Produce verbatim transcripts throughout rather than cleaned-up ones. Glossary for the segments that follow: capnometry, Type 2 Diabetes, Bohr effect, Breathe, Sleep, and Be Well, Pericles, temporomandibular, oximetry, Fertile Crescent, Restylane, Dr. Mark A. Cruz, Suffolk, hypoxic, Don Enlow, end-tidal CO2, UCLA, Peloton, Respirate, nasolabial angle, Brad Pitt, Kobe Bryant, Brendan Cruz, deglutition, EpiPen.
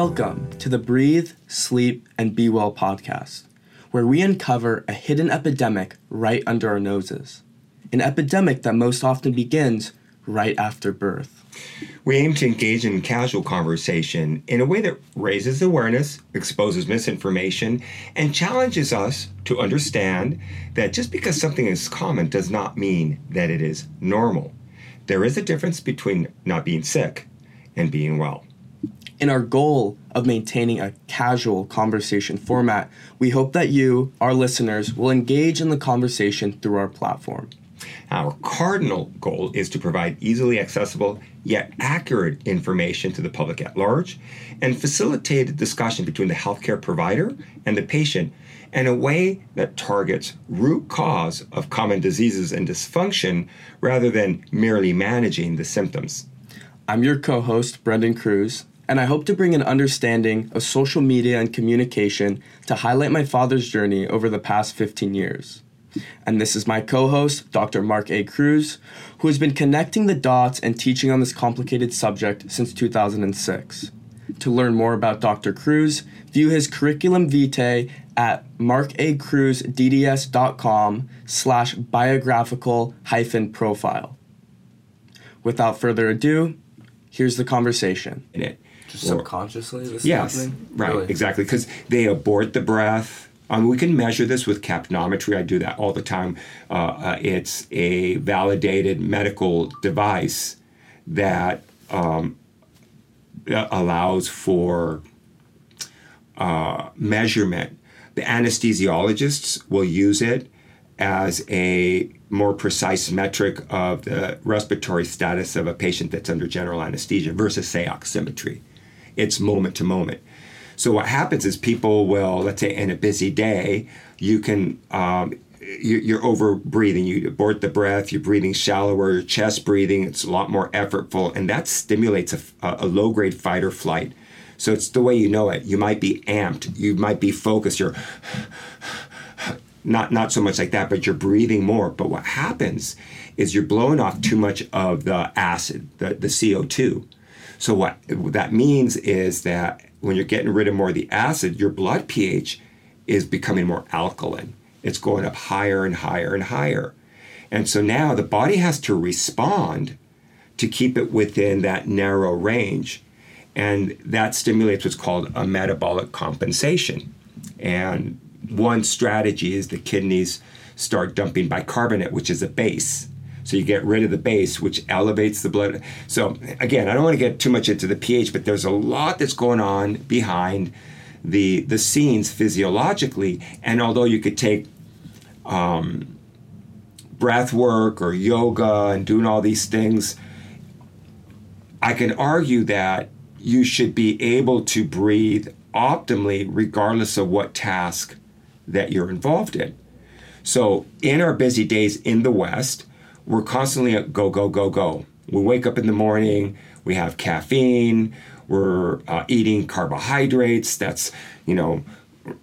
Welcome to the Breathe, Sleep, and Be Well podcast, where we uncover a hidden epidemic right under our noses, an epidemic that most often begins right after birth. We aim to engage in casual conversation in a way that raises awareness, exposes misinformation, and challenges us to understand that just because something is common does not mean that it is normal. There is a difference between not being sick and being well. In our goal of maintaining a casual conversation format, we hope that you, our listeners, will engage in the conversation through our platform. Our cardinal goal is to provide easily accessible yet accurate information to the public at large and facilitate a discussion between the healthcare provider and the patient in a way that targets root cause of common diseases and dysfunction rather than merely managing the symptoms. I'm your co-host, Brendan Cruz, and I hope to bring an understanding of social media and communication to highlight my father's journey over the past fifteen years. And this is my co-host, Doctor Mark A. Cruz, who has been connecting the dots and teaching on this complicated subject since two thousand six. To learn more about Doctor Cruz, view his curriculum vitae at markacruzdds.com slash biographical hyphen profile. Without further ado, here's the conversation. In it. Just or, subconsciously? This yes, is right, really? Exactly, because they abort the breath. Um, we can measure this with capnometry. I do that all the time. Uh, uh, it's a validated medical device that um, allows for uh, measurement. The anesthesiologists will use it as a more precise metric of the respiratory status of a patient that's under general anesthesia versus, say, oximetry. It's moment to moment. So what happens is people will, let's say in a busy day, you can, um, you, you're over breathing, you abort the breath, you're breathing shallower, your chest breathing, it's a lot more effortful, and that stimulates a, a low grade fight or flight. So it's the way you know it. You might be amped, you might be focused, you're not, not so much like that, but you're breathing more. But what happens is you're blowing off too much of the acid, the, the C O two. So what that means is that when you're getting rid of more of the acid, your blood pH is becoming more alkaline. It's going up higher and higher and higher. And so now the body has to respond to keep it within that narrow range. And that stimulates what's called a metabolic compensation. And one strategy is the kidneys start dumping bicarbonate, which is a base. So you get rid of the base, which elevates the blood. So again, I don't want to get too much into the pH, but there's a lot that's going on behind the the scenes physiologically. And although you could take um, breath work or yoga and doing all these things, I can argue that you should be able to breathe optimally regardless of what task that you're involved in. So in our busy days in the West, we're constantly at go, go, go, go. We wake up in the morning, we have caffeine, we're uh, eating carbohydrates, that's, you know,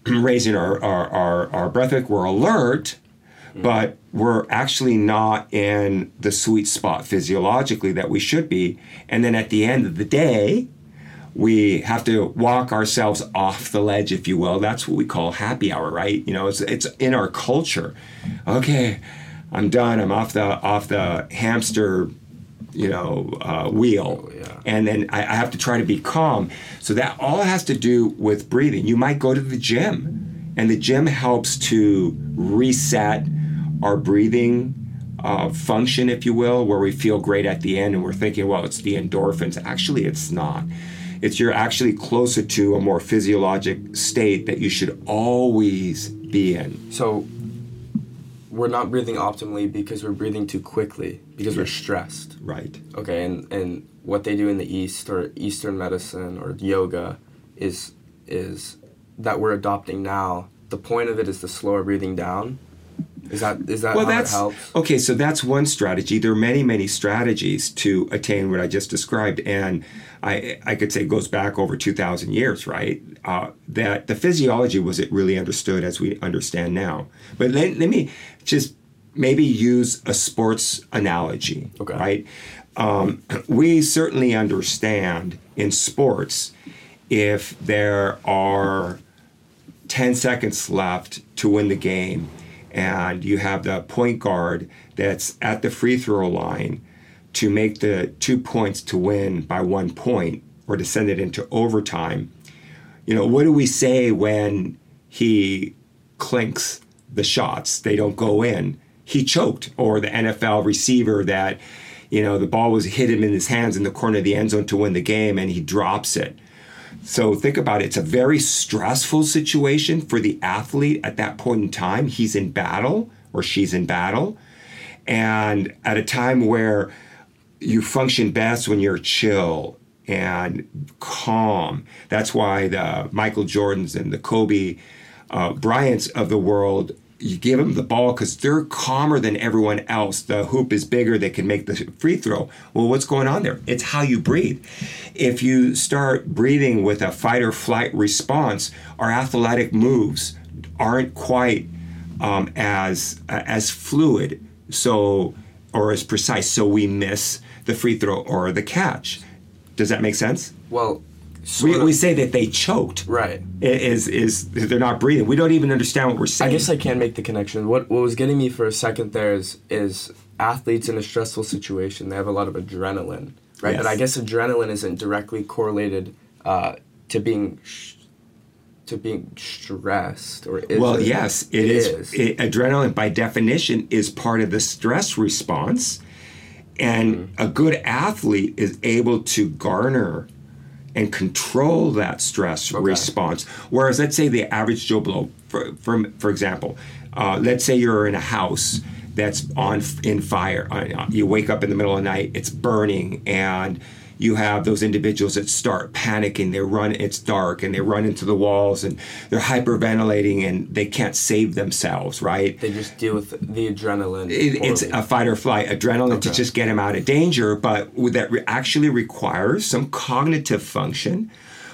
raising our, our, our, our breath rate. We're alert, but we're actually not in the sweet spot physiologically that we should be. And then at the end of the day, we have to walk ourselves off the ledge, if you will. That's what we call happy hour, right? You know, it's it's in our culture. Okay. I'm done. I'm off the off the hamster, you know, uh, wheel, oh, yeah. And then I, I have to try to be calm. So that all has to do with breathing. You might go to the gym, and the gym helps to reset our breathing uh, function, if you will, where we feel great at the end, and we're thinking, well, it's the endorphins. Actually, it's not. It's you're actually closer to a more physiologic state that you should always be in. So. We're not breathing optimally because we're breathing too quickly, because we're stressed. Right. Okay, and, and what they do in the East or Eastern medicine or yoga is is that we're adopting now. The point of it is to slow our breathing down. Is that is that well, how that's, it helps? Okay, so that's one strategy. There are many, many strategies to attain what I just described, and I I could say it goes back over two thousand years, right? Uh, that the physiology wasn't really understood as we understand now. But let, let me just maybe use a sports analogy, okay. Right? Um, we certainly understand in sports if there are ten seconds left to win the game and you have the point guard that's at the free throw line to make the two points to win by one point or to send it into overtime, you know, what do we say when he clinks the shots? They don't go in. He choked. Or the N F L receiver that, you know, the ball was hit him in his hands in the corner of the end zone to win the game and he drops it. So think about it. It's a very stressful situation for the athlete at that point in time. He's in battle or she's in battle. And at a time where you function best when you're chill and calm. That's why the Michael Jordans and the Kobe uh, Bryants of the world, you give them the ball because they're calmer than everyone else. The hoop is bigger. They can make the free throw. Well, what's going on there? It's how you breathe. If you start breathing with a fight or flight response, our athletic moves aren't quite um, as uh, as fluid so or as precise. So we miss the free throw or the catch. Does that make sense? Well, we, we say that they choked. Right. Is is they're not breathing. We don't even understand what we're saying. I guess I can't make the connection. What what was getting me for a second there is is athletes in a stressful situation, they have a lot of adrenaline, right? Yes. But I guess adrenaline isn't directly correlated uh, to being sh- to being stressed or is Well, it? yes, it, it is. is. It, adrenaline by definition is part of the stress response. And a good athlete is able to garner and control that stress okay. response. Whereas, let's say the average Joe Blow, for for, for example, uh, let's say you're in a house that's on in fire. You wake up in the middle of the night, it's burning, and you have those individuals that start panicking. They run, it's dark, and they run into the walls, and they're hyperventilating, and they can't save themselves, right? They just deal with the adrenaline. It, it's a fight or flight adrenaline okay. to just get them out of danger, but that re- actually requires some cognitive function,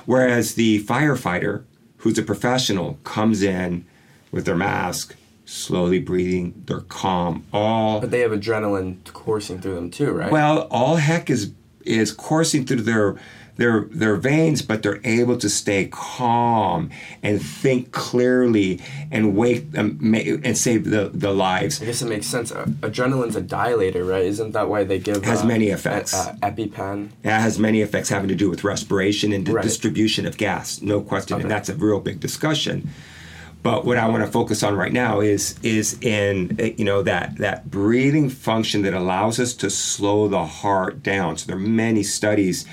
whereas the firefighter, who's a professional, comes in with their mask, slowly breathing, they're calm, all... But they have adrenaline coursing through them too, right? Well, all heck is... is coursing through their their their veins, but they're able to stay calm and think clearly and wake um, ma- and save the, the lives. I guess it makes sense. Adrenaline's a dilator, right? Isn't that why they give it has uh, many effects? Uh, EpiPen. It has many effects having to do with respiration and the right. distribution of gas, no question, okay. and that's a real big discussion. But what I want to focus on right now is is in you know that that breathing function that allows us to slow the heart down. So there are many studies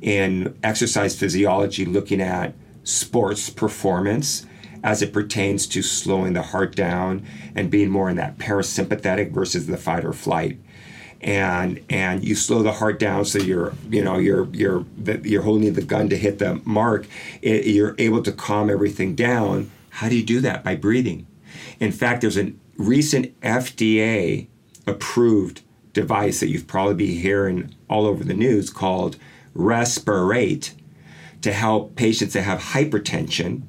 in exercise physiology looking at sports performance as it pertains to slowing the heart down and being more in that parasympathetic versus the fight or flight. And and you slow the heart down, so you're you know you're you're you're holding the gun to hit the mark. It, you're able to calm everything down. How do you do that? By breathing. In fact, there's a recent F D A-approved device that you've probably been hearing all over the news called Respirate to help patients that have hypertension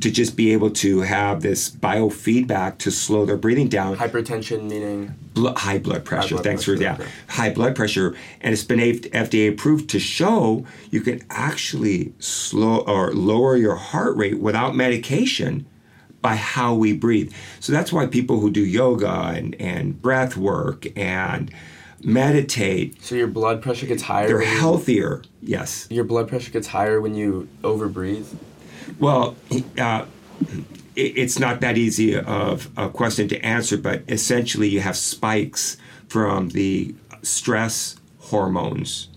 to just be able to have this biofeedback to slow their breathing down. Hypertension meaning? Blo- high blood pressure. High blood Thanks pressure, for that. Yeah. High blood pressure. And it's been F D A approved to show you can actually slow or lower your heart rate without medication by how we breathe. So that's why people who do yoga and, and breath work and meditate. So your blood pressure gets higher? They're healthier, you, yes. Your blood pressure gets higher when you overbreathe? Well, uh, it's not that easy of a question to answer, but essentially you have spikes from the stress hormones,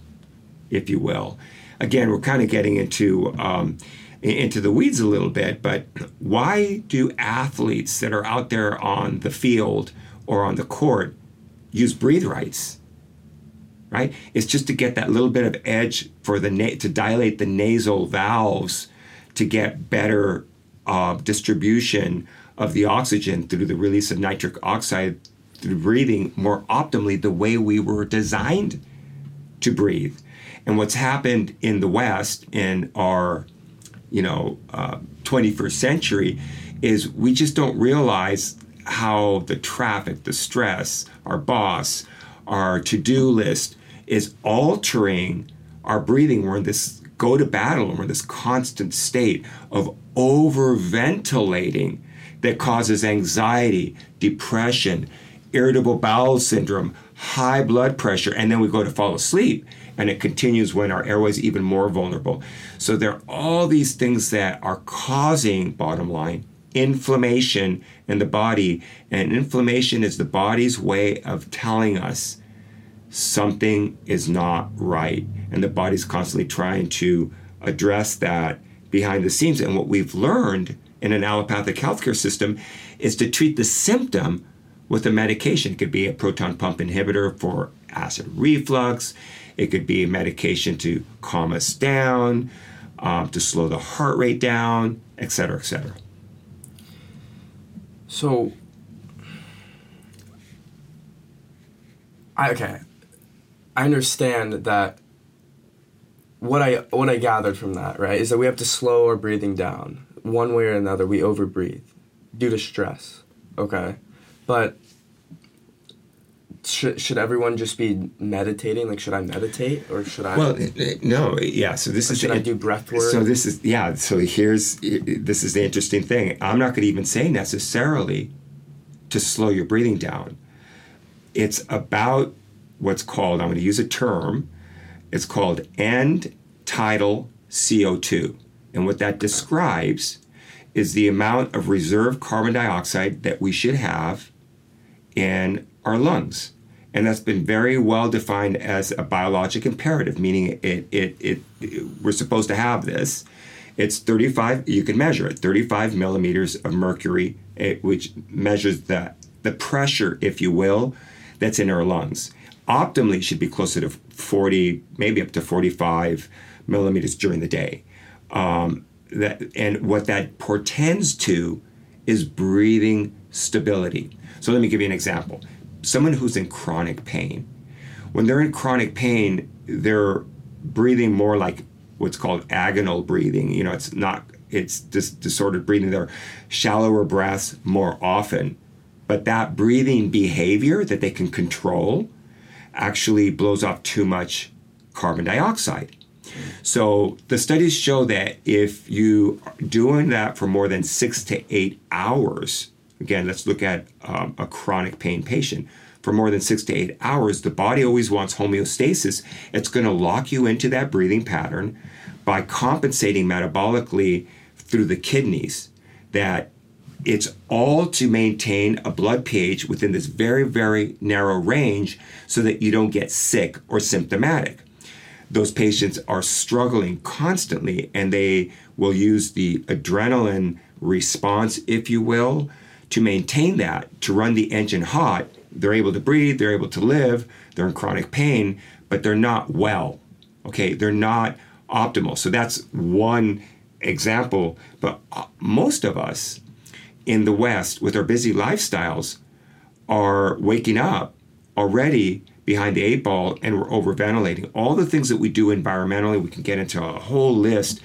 if you will. Again, we're kind of getting into um, into the weeds a little bit, but why do athletes that are out there on the field or on the court use breathe rights? Right? It's just to get that little bit of edge for the na- to dilate the nasal valves to get better uh, distribution of the oxygen through the release of nitric oxide through breathing more optimally the way we were designed to breathe. And what's happened in the West in our, you know, uh, twenty-first century is we just don't realize how the traffic, the stress, our boss, our to-do list is altering our breathing. We're in this go to battle, and we're in this constant state of overventilating that causes anxiety, depression, irritable bowel syndrome, high blood pressure, and then we go to fall asleep, and it continues when our airway's even more vulnerable. So there are all these things that are causing, bottom line, inflammation in the body, and inflammation is the body's way of telling us something is not right, and the body's constantly trying to address that behind the scenes. And what we've learned in an allopathic healthcare system is to treat the symptom with a medication. It could be a proton pump inhibitor for acid reflux. It could be a medication to calm us down, um, to slow the heart rate down, et cetera, et cetera. So, I, okay, I understand that what I what I gathered from that, right, is that we have to slow our breathing down. One way or another, we overbreathe due to stress, okay? But should should everyone just be meditating? Like, should I meditate or should I? Well, no, yeah. So this is. Should I do breath work? So this is yeah. So here's this is the interesting thing. I'm not going to even say necessarily to slow your breathing down. It's about what's called. I'm going to use a term. It's called end-tidal C O two, and what that describes is the amount of reserve carbon dioxide that we should have in our lungs. And that's been very well defined as a biologic imperative, meaning it, it, it, it we're supposed to have this. It's thirty-five, you can measure it, thirty-five millimeters of mercury, it, which measures the, the pressure, if you will, that's in our lungs. Optimally, it should be closer to forty, maybe up to forty-five millimeters during the day. Um, that and what that portends to is breathing stability. So let me give you an example. Someone who's in chronic pain, when they're in chronic pain, they're breathing more like what's called agonal breathing. You know, it's not, it's dis- disordered breathing. They're shallower breaths more often, but that breathing behavior that they can control actually blows off too much carbon dioxide. So the studies show that if you are doing that for more than six to eight hours, again, let's look at um, a chronic pain patient, for more than six to eight hours, the body always wants homeostasis. It's going to lock you into that breathing pattern by compensating metabolically through the kidneys, that it's all to maintain a blood pH within this very, very narrow range so that you don't get sick or symptomatic. Those patients are struggling constantly, and they will use the adrenaline response, if you will, to maintain that, to run the engine hot. They're able to breathe, they're able to live, they're in chronic pain, but they're not well, okay? They're not optimal. So that's one example, but most of us in the West with our busy lifestyles are waking up already behind the eight ball, and we're overventilating. All the things that we do environmentally, we can get into a whole list.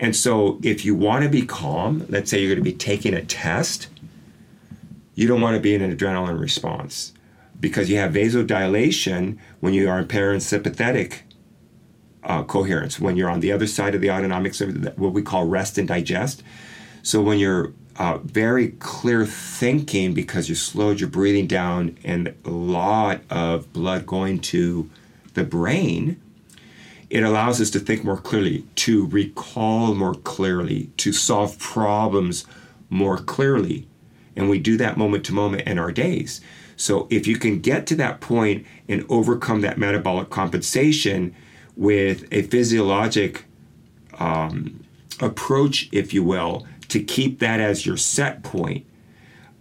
And so if you want to be calm, let's say you're going to be taking a test, you don't want to be in an adrenaline response because you have vasodilation when you are in parasympathetic uh, coherence, when you're on the other side of the autonomic system, what we call rest and digest. So when you're Uh, very clear thinking because you slowed your breathing down and a lot of blood going to the brain, it allows us to think more clearly, to recall more clearly, to solve problems more clearly. And we do that moment to moment in our days. So if you can get to that point and overcome that metabolic compensation with a physiologic um, approach, if you will, to keep that as your set point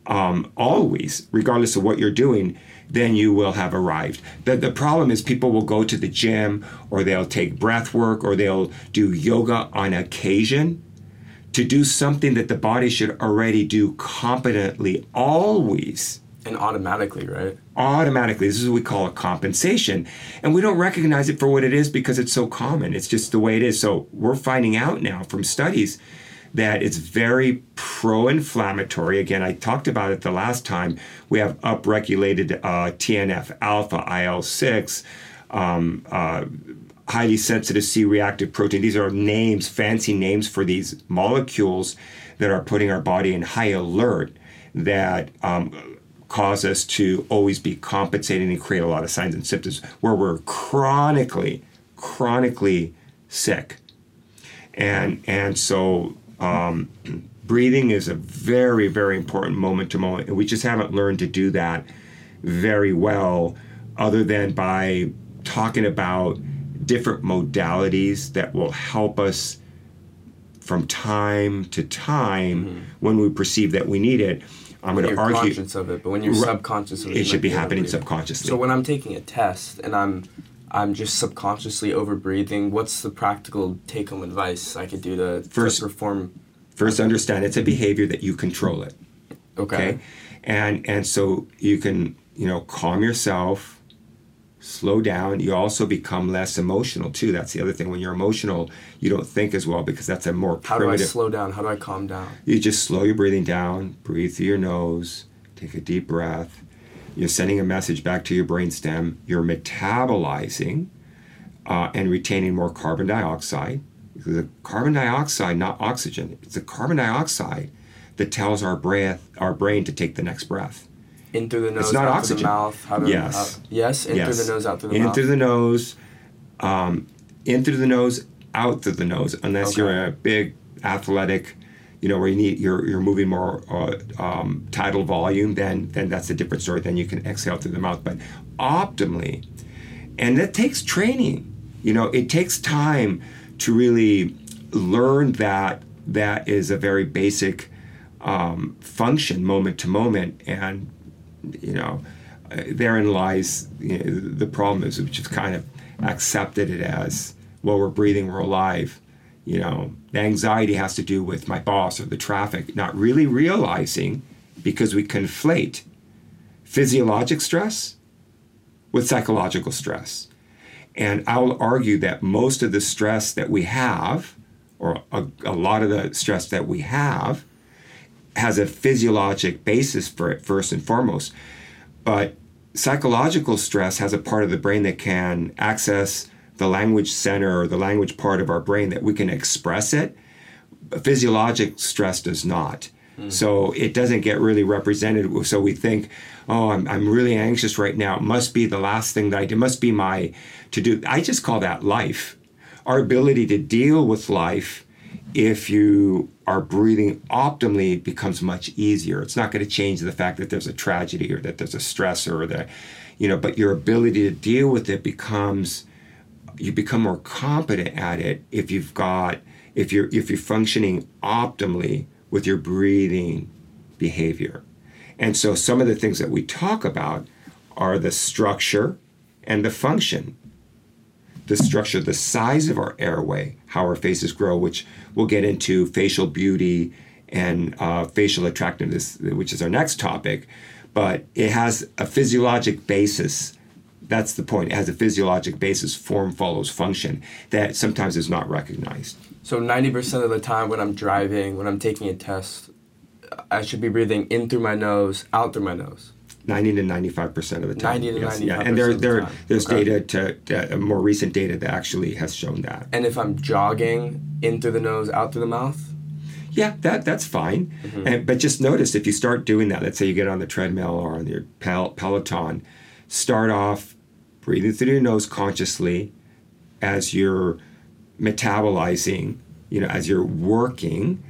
um, always, regardless of what you're doing, then you will have arrived. The, the problem is people will go to the gym, or they'll take breath work, or they'll do yoga on occasion to do something that the body should already do competently always. And automatically, right? Automatically. This is what we call a compensation. And we don't recognize it for what it is because it's so common. It's just the way it is. So we're finding out now from studies that it's very pro-inflammatory. Again, I talked about it the last time. We have upregulated uh, T N F-alpha, I L six, um, uh, highly sensitive C-reactive protein. These are names, fancy names for these molecules that are putting our body in high alert that um, cause us to always be compensating and create a lot of signs and symptoms where we're chronically, chronically sick. And and so um, breathing is a very, very important moment to moment. And we just haven't learned to do that very well other than by talking about different modalities that will help us from time to time mm-hmm. when we perceive that we need it. I'm going to argue. You're conscious of it, but when you're r- subconscious of it, it should be happening subconsciously. So when I'm taking a test and I'm I'm just subconsciously overbreathing, what's the practical take-home advice I could do to, first, to perform? First, understand it's a behavior that you control it. Okay. okay? And and so you can, you know, calm yourself. Slow down. You also become less emotional too. That's the other thing. When you're emotional, you don't think as well because that's a more primitive. How do I slow down? How do I calm down? You just slow your breathing down. Breathe through your nose. Take a deep breath. You're sending a message back to your brainstem. You're metabolizing uh, and retaining more carbon dioxide. The carbon dioxide, not oxygen. It's the carbon dioxide that tells our breath, our brain, to take the next breath. In through the nose, it's not out oxygen. Through the mouth. How to, yes. How, yes, in yes. through the nose, out through the in mouth. In through the nose, um, in through the nose, out through the nose. Unless okay. you're a big athletic, you know, where you need you're you're moving more uh, um, tidal volume, then then that's a different story. Then you can exhale through the mouth, but optimally, and that takes training. You know, it takes time to really learn that. That is a very basic um, function, moment to moment, and. You know, uh, therein lies you know, the problem is we've just kind of accepted it as, well, we're breathing, we're alive. You know, the anxiety has to do with my boss or the traffic, not really realizing because we conflate physiologic stress with psychological stress. And I'll argue that most of the stress that we have, or a, a lot of the stress that we have, has a physiologic basis for it first and foremost, but psychological stress has a part of the brain that can access the language center or the language part of our brain that we can express it. Physiologic stress does not. Mm-hmm. So it doesn't get really represented. So we think, oh, I'm I'm really anxious right now. It must be the last thing that I did. It must be my to-do. I just call that life. Our ability to deal with life, if you are breathing optimally, becomes much easier. It's not going to change the fact that there's a tragedy or that there's a stressor or that, you know, but your ability to deal with it becomes, you become more competent at it if you've got, if you're, if you're functioning optimally with your breathing behavior. And so some of the things that we talk about are the structure and the function. The structure, the size of our airway, how our faces grow, which we'll get into facial beauty and uh, facial attractiveness, which is our next topic, but it has a physiologic basis. That's the point. It has a physiologic basis. Form follows function that sometimes is not recognized. So ninety percent of the time when I'm driving, when I'm taking a test, I should be breathing in through my nose, out through my nose. ninety to ninety-five percent of the time. ninety to yes. ninety-five percent yeah. And there, there, the there's okay. data, to, to uh, more recent data that actually has shown that. And if I'm jogging, in through the nose, out through the mouth? Yeah, that that's fine. Mm-hmm. And, but just notice if you start doing that, let's say you get on the treadmill or on your Pel- Peloton, start off breathing through your nose consciously as you're metabolizing, you know, as you're working.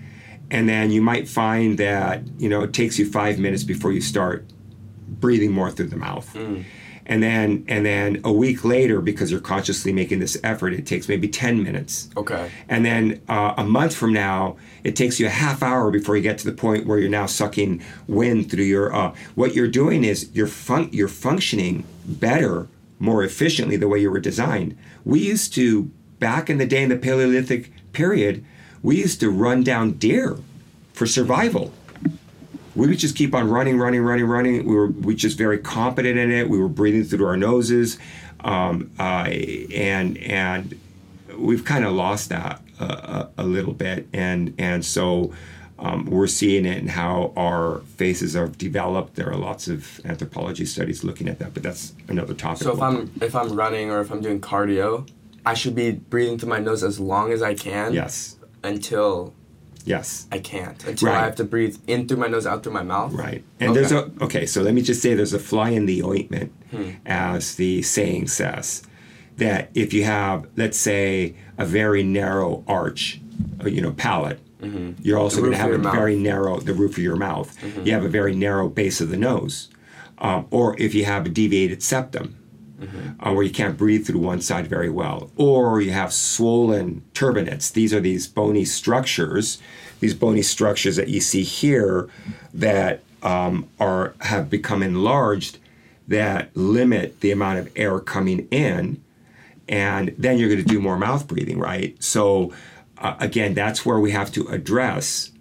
And then you might find that, you know, it takes you five minutes before you start breathing more through the mouth. Mm. And then and then a week later, because you're consciously making this effort, it takes maybe ten minutes. Okay. And then uh, a month from now, it takes you a half hour before you get to the point where you're now sucking wind through your... Uh, what you're doing is you're, fun- you're functioning better, more efficiently the way you were designed. We used to, back in the day in the Paleolithic period, we used to run down deer for survival. We would just keep on running, running, running, running. We were we just very competent in it. We were breathing through our noses, um, uh, and and we've kind of lost that uh, a little bit. And and so um, we're seeing it in how our faces are developed. There are lots of anthropology studies looking at that, but that's another topic. So if I'm if I'm running or if I'm doing cardio, I should be breathing through my nose as long as I can. Yes. Until... Yes. I can't. Until right. I have to breathe in through my nose, out through my mouth. Right. And okay. there's a... Okay, so let me just say there's a fly in the ointment, hmm. as the saying says, that if you have, let's say, a very narrow arch, you know, palate, mm-hmm. you're also going to have a very narrow... The roof of your mouth. Mm-hmm. You have a very narrow base of the nose. Um, or if you have a deviated septum, mm-hmm. uh, where you can't breathe through one side very well, or you have swollen turbinates. These are these bony structures, these bony structures that you see here that um, are have become enlarged that limit the amount of air coming in, and then you're going to do more mouth breathing, right? So uh, again, that's where we have to address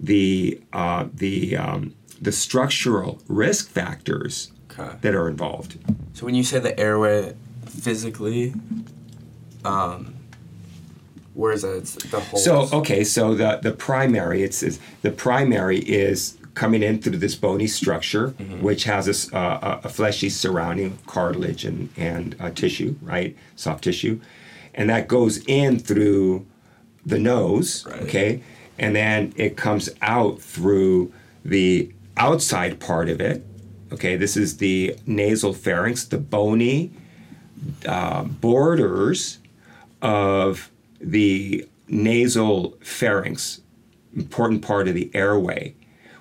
the uh, the um, the structural risk factors okay. that are involved. So when you say the airway physically, um, where is that? It's the whole. So okay, so the the primary it's, it's the primary is coming in through this bony structure, mm-hmm. which has a, a, a fleshy surrounding of cartilage and and uh, tissue, right, soft tissue, and that goes in through the nose, right. okay, and then it comes out through the outside part of it. Okay, this is the nasal pharynx, the bony uh, borders of the nasal pharynx, important part of the airway.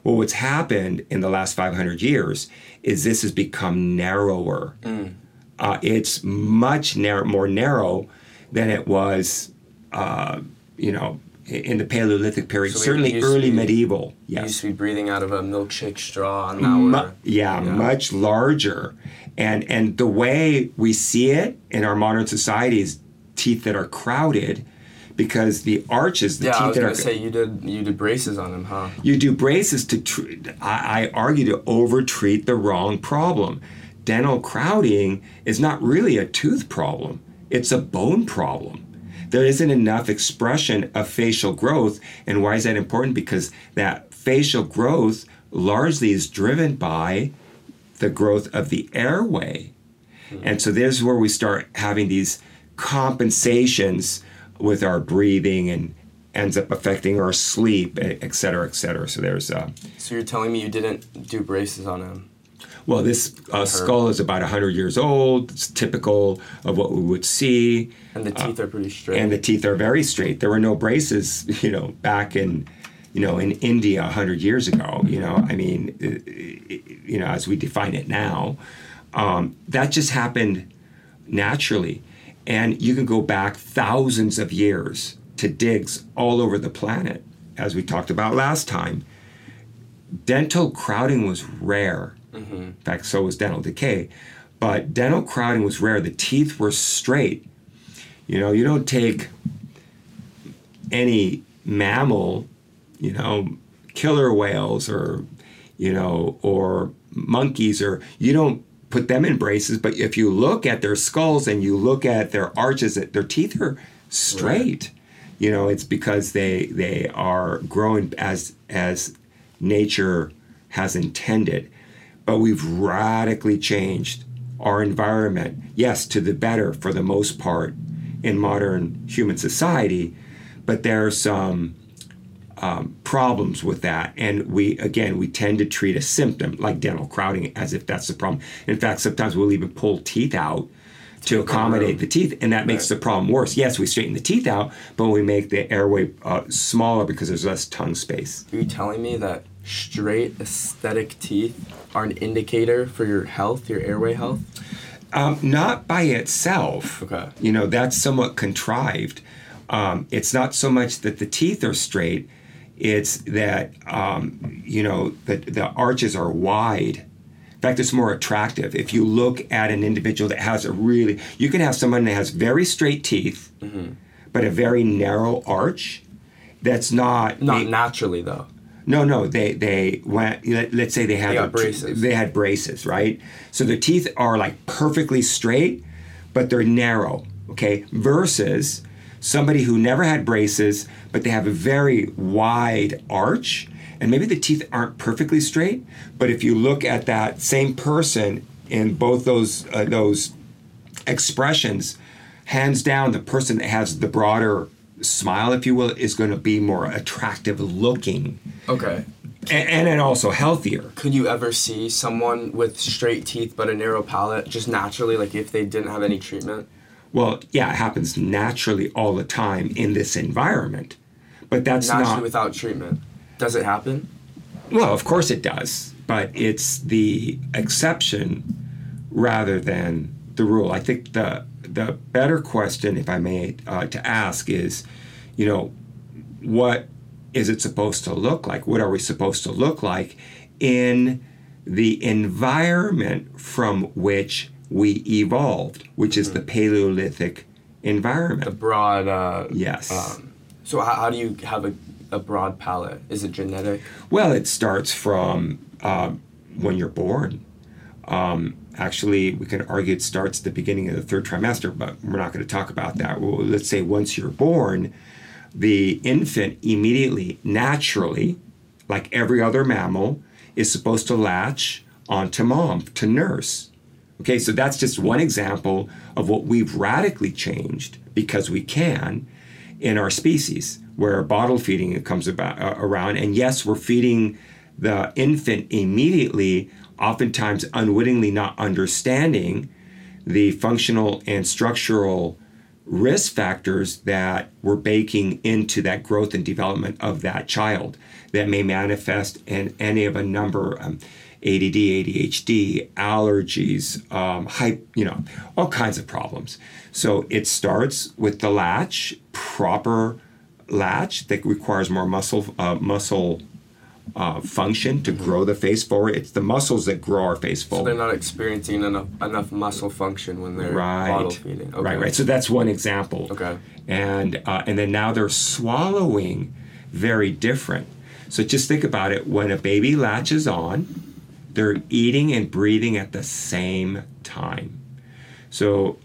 Well, what's happened in the last five hundred years is this has become narrower. Mm. Uh, it's much narrow, more narrow than it was, uh, you know, in the Paleolithic period, so certainly early be, medieval. Yes. You used to be breathing out of a milkshake straw. And now Mu- yeah, yeah, much larger. And and the way we see it in our modern society is teeth that are crowded because the arches, the yeah, teeth I was that are... Yeah, say, you did, you did braces on them, huh? You do braces to, tr- I, I argue, to over-treat the wrong problem. Dental crowding is not really a tooth problem. It's a bone problem. There isn't enough expression of facial growth. And why is that important? Because that facial growth largely is driven by the growth of the airway. Mm-hmm. And so this is where we start having these compensations with our breathing and ends up affecting our sleep, et cetera, et cetera. So there's uh, So you're telling me you didn't do braces on him? Well, this uh, skull is about one hundred years old. It's typical of what we would see. And the teeth uh, are pretty straight. And the teeth are very straight. There were no braces, you know, back in, you know, in India one hundred years ago. You know, I mean, it, it, you know, as we define it now, um, that just happened naturally. And you can go back thousands of years to digs all over the planet, as we talked about last time. Dental crowding was rare. Mm-hmm. In fact, so was dental decay. But dental crowding was rare. The teeth were straight. You know, you don't take any mammal, you know, killer whales or, you know, or monkeys, or you don't put them in braces. But if you look at their skulls and you look at their arches, their teeth are straight. Right. You know, it's because they they are growing as as nature has intended. But we've radically changed our environment, yes, to the better for the most part in modern human society, but there are some um, problems with that. And we, again, we tend to treat a symptom like dental crowding as if that's the problem. In fact, sometimes we'll even pull teeth out to accommodate the teeth, and that makes the problem worse. Yes, we straighten the teeth out, but we make the airway uh, smaller because there's less tongue space. Are you telling me that straight aesthetic teeth are an indicator for your health, your airway health? Um, not by itself. Okay. You know, that's somewhat contrived. Um, it's not so much that the teeth are straight, it's that, um, you know, the, the arches are wide. In fact, it's more attractive. If you look at an individual that has a really, you can have someone that has very straight teeth, mm-hmm. but a very narrow arch that's not... Not ma- naturally, though. No, no, they they went, let's say they had, they, braces. T- they had braces, right? So their teeth are like perfectly straight, but they're narrow, okay? Versus somebody who never had braces, but they have a very wide arch, and maybe the teeth aren't perfectly straight, but if you look at that same person in both those uh, those expressions, hands down, the person that has the broader smile, if you will, is going to be more attractive looking. Okay. And, and then also healthier. Could you ever see someone with straight teeth but a narrow palate just naturally, like if they didn't have any treatment? Well, yeah, it happens naturally all the time in this environment. But that's naturally not... Naturally without treatment. Does it happen? Well, of course it does. But it's the exception rather than the rule. I think the the better question, if I may, uh, to ask is, you know, what is it supposed to look like? What are we supposed to look like in the environment from which we evolved, which is the Paleolithic environment? The broad... Uh, yes. Um, so how, how do you have a, a broad palate? Is it genetic? Well, it starts from uh, when you're born. Um, actually, we can argue it starts at the beginning of the third trimester, but we're not going to talk about that. Well, let's say once you're born, the infant immediately, naturally, like every other mammal, is supposed to latch onto mom, to nurse. Okay, so that's just one example of what we've radically changed because we can in our species, where bottle feeding comes about uh, around. And yes, we're feeding the infant immediately, oftentimes unwittingly not understanding the functional and structural risk factors that we're baking into that growth and development of that child that may manifest in any of a number, um, A D D, A D H D, allergies, um, hype, you know, all kinds of problems. So it starts with the latch, proper latch that requires more muscle, uh, muscle Uh, function to grow the face forward. It's the muscles that grow our face forward. So they're not experiencing enough enough muscle function when they're right. bottle feeding. Okay. Right, right. So that's one example. Okay. And uh, and then now they're swallowing very different. So just think about it. When a baby latches on, they're eating and breathing at the same time. So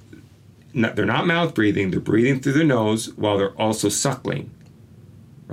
no, they're not mouth breathing. They're breathing through their nose while they're also suckling,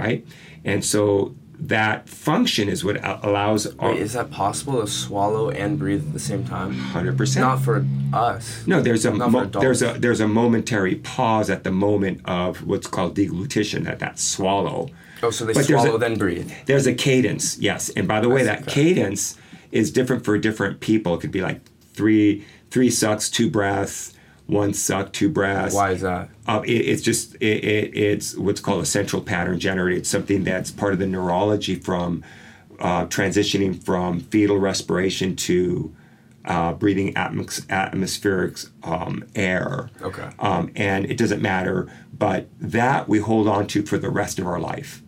right? And so that function is what allows... Our Wait, is that possible to swallow and breathe at the same time? one hundred percent. Not for us. No, there's a mo- there's a there's a momentary pause at the moment of what's called deglutition, that that swallow. Oh, so they but swallow a, then breathe. There's a cadence, yes. And by the way, that, that cadence is different for different people. It could be like three three sucks, two breaths, one suck, two breaths. Why is that? Uh, it, it's just, it, it, it's what's called a central pattern generator. It's something that's part of the neurology from uh, transitioning from fetal respiration to uh, breathing atmos- atmospheric um, air. Okay. Um, and it doesn't matter, but that we hold on to for the rest of our life.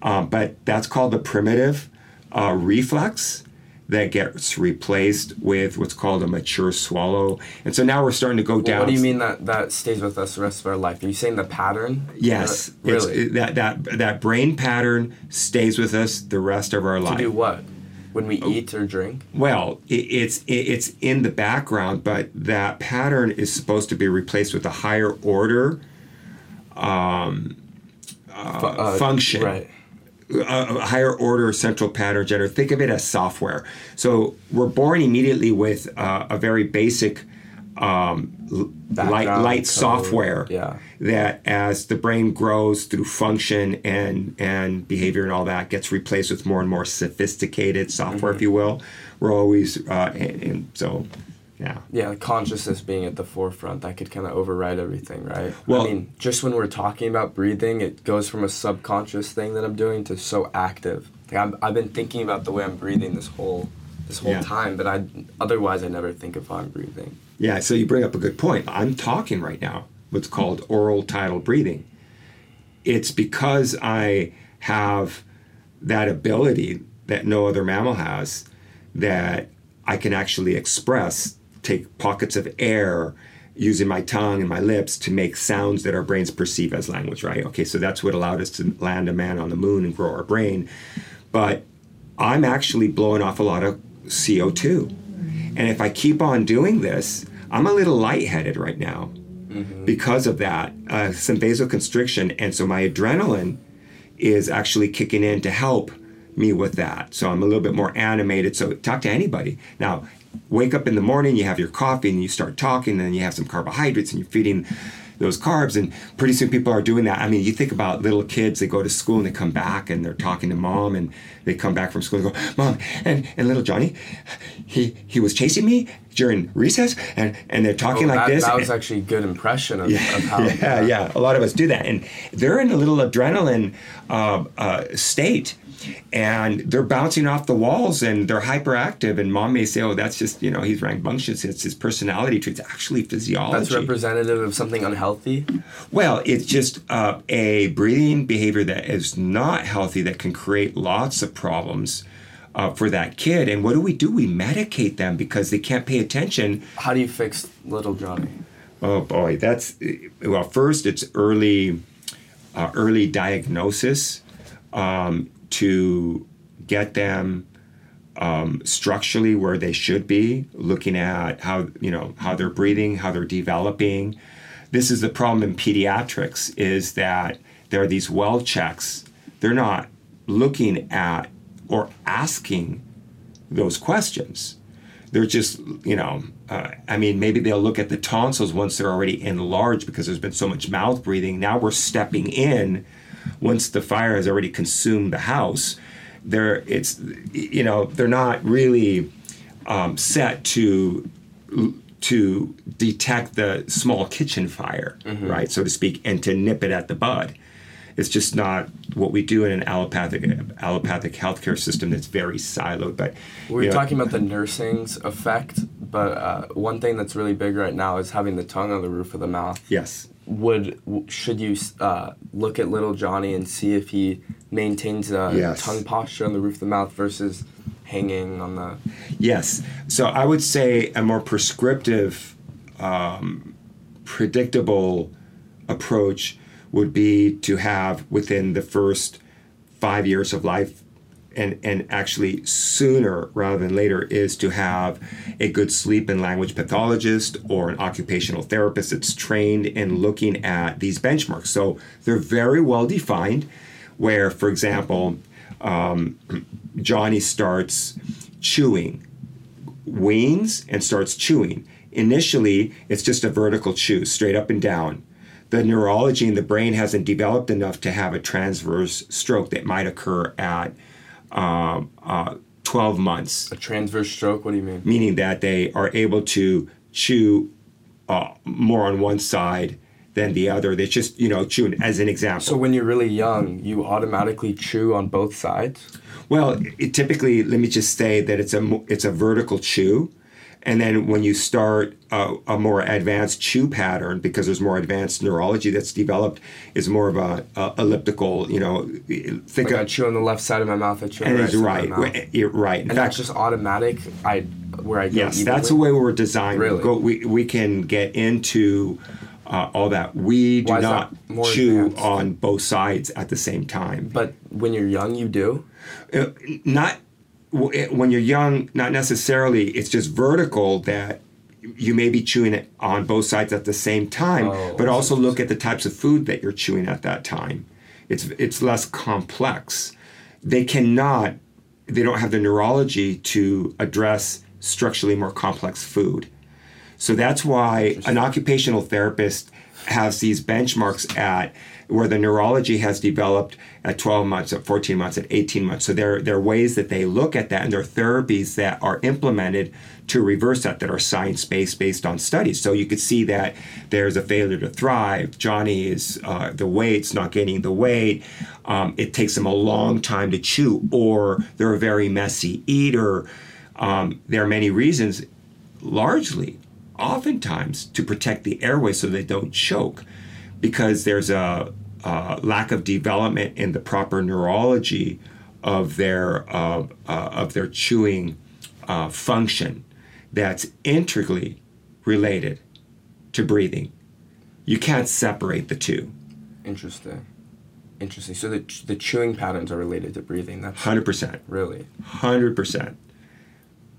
Um, but that's called the primitive uh, reflex that gets replaced with what's called a mature swallow. And so now we're starting to go well, down. What do you mean that that stays with us the rest of our life? Are you saying the pattern? Yes. That, really? It's, that, that, that brain pattern stays with us the rest of our life. To do what? When we eat or drink? Well, it, it's it, it's in the background, but that pattern is supposed to be replaced with a higher order um, uh, Fu- uh, function. Right. A higher order central pattern generator. Think of it as software. So we're born immediately with uh, a very basic um, light, light software yeah. that as the brain grows through function and, and behavior and all that gets replaced with more and more sophisticated software, mm-hmm. if you will. We're always, uh, and, and so, yeah. Yeah, consciousness being at the forefront, that could kind of override everything, right? Well, I mean, just when we're talking about breathing, it goes from a subconscious thing that I'm doing to so active. Like I'm, I've been thinking about the way I'm breathing this whole this whole yeah. time, but I otherwise I never think of how I'm breathing. Yeah, so you bring up a good point. I'm talking right now, what's called oral tidal breathing. It's because I have that ability that no other mammal has that I can actually express take pockets of air using my tongue and my lips to make sounds that our brains perceive as language, right? Okay, so that's what allowed us to land a man on the moon and grow our brain. But I'm actually blowing off a lot of C O two. And if I keep on doing this, I'm a little lightheaded right now mm-hmm. because of that, uh, some vasoconstriction. And so my adrenaline is actually kicking in to help me with that. So I'm a little bit more animated. So talk to anybody. Now, wake up in the morning, you have your coffee and you start talking and you have some carbohydrates and you're feeding those carbs. And pretty soon people are doing that. I mean, you think about little kids, they go to school and they come back and they're talking to mom, and they come back from school and go, Mom, and, and little Johnny, he, he was chasing me during recess, and, and they're talking oh, like that, this. That was and, actually a good impression of, yeah, of how. Yeah, yeah, yeah, a lot of us do that. And they're in a little adrenaline uh, uh, state, and they're bouncing off the walls and they're hyperactive, and mom may say, oh, that's just, you know, he's rambunctious, it's his personality traits. Actually physiology. That's representative of something unhealthy? Well, it's just uh, a breathing behavior that is not healthy that can create lots of problems uh, for that kid. And what do we do? We medicate them because they can't pay attention. How do you fix little Johnny? Oh boy, that's, well, first it's early, uh, early diagnosis. Um, to get them um, structurally where they should be, looking at how, you know, how they're breathing, how they're developing. This is the problem in pediatrics, is that there are these well checks. They're not looking at or asking those questions. They're just, you know, uh, I mean, maybe they'll look at the tonsils once they're already enlarged because there's been so much mouth breathing. Now we're stepping in. Once the fire has already consumed the house, they're it's you know they're not really um, set to to detect the small kitchen fire, mm-hmm. right, so to speak, and to nip it at the bud. It's just not what we do in an allopathic allopathic healthcare system that's very siloed. But we're you know, talking about the nursing's effect, but uh, one thing that's really big right now is having the tongue on the roof of the mouth. Yes. Would should you uh, look at little Johnny and see if he maintains a yes. tongue posture on the roof of the mouth versus hanging on the? Yes. So I would say a more prescriptive, um, predictable approach would be to have within the first five years of life, and and actually sooner rather than later, is to have a good sleep and language pathologist or an occupational therapist that's trained in looking at these benchmarks. So they're very well defined, where, for example, um, Johnny starts chewing, weans and starts chewing. Initially, it's just a vertical chew, straight up and down. The neurology in the brain hasn't developed enough to have a transverse stroke that might occur at Uh, uh, twelve months. A transverse stroke? What do you mean? Meaning that they are able to chew uh, more on one side than the other. They just, you know, chewing as an example. So when you're really young, you automatically chew on both sides? Well, it typically, let me just say that it's a, it's a vertical chew. And then when you start a, a more advanced chew pattern, because there's more advanced neurology that's developed, is more of a, a elliptical, you know, think like of, I chew on the left side of my mouth, I chew on the right side right, of my mouth. It, it, right. In and fact, that's just automatic, I, where I go Yes, evenly. That's the way we're designed. Really? Go, we, we can get into uh, all that. We do Why not chew advanced? On both sides at the same time. But when you're young, you do? Uh, not... When you're young, not necessarily. It's just vertical that you may be chewing it on both sides at the same time, oh, but also look at the types of food that you're chewing at that time. It's it's less complex. They cannot, they don't have the neurology to address structurally more complex food. So that's why an occupational therapist has these benchmarks at where the neurology has developed at twelve months, at fourteen months, at eighteen months. So there, there are ways that they look at that, and there are therapies that are implemented to reverse that, that are science-based, based on studies. So you could see that there's a failure to thrive. Johnny is uh, the weight's not gaining the weight. Um, it takes them a long time to chew, or they're a very messy eater. Um, there are many reasons, largely, oftentimes, to protect the airway so they don't choke, because there's a, a lack of development in the proper neurology of their uh, uh, of their chewing uh, function that's integrally related to breathing. You can't separate the two. Interesting. Interesting. So the the chewing patterns are related to breathing. That's one hundred percent. Really? one hundred percent.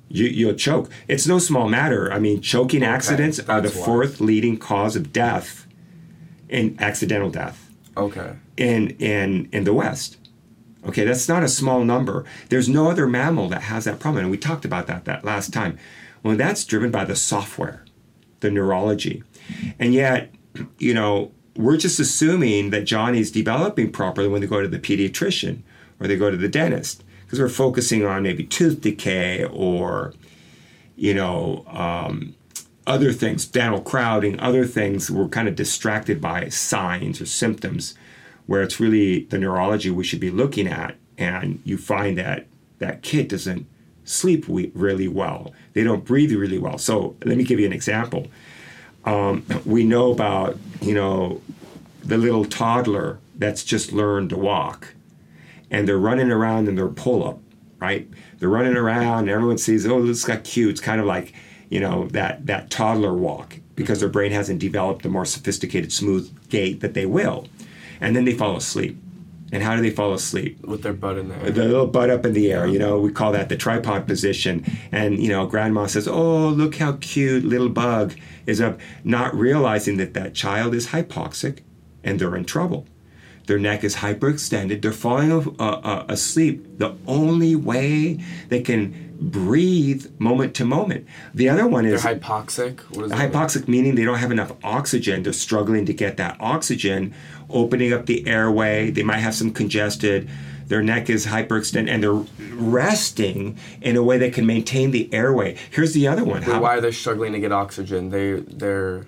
You, you'll choke. It's no small matter. I mean, choking okay, accidents are the fourth why. leading cause of death. In accidental death, okay, in in in the West, okay, that's not a small number. There's no other mammal that has that problem, and we talked about that that last time. Well, that's driven by the software, the neurology, and yet you know, we're just assuming that Johnny's developing properly when they go to the pediatrician or they go to the dentist, because we're focusing on maybe tooth decay or, you know, um, other things, dental crowding, other things. We're kind of distracted by signs or symptoms, where it's really the neurology we should be looking at. And you find that that kid doesn't sleep we- really well. They don't breathe really well. So let me give you an example. Um, we know about, you know, the little toddler that's just learned to walk, and they're running around in their pull-up, right? They're running around and everyone sees, oh, this got cute. It's kind of like, you know, that, that toddler walk, because their brain hasn't developed the more sophisticated, smooth gait that they will. And then they fall asleep. And how do they fall asleep? With their butt in the air. The little butt up in the air. You know, we call that the tripod position. And, you know, grandma says, oh, look how cute, little bug is up, not realizing that that child is hypoxic and they're in trouble. Their neck is hyperextended. They're falling uh, uh, asleep. The only way they can breathe moment to moment. The other one is... They're hypoxic? What is hypoxic, that? Meaning they don't have enough oxygen. They're struggling to get that oxygen, opening up the airway. They might have some congested. Their neck is hyperextended, and they're resting in a way that can maintain the airway. Here's the other one. How, why are they struggling to get oxygen? They, they're...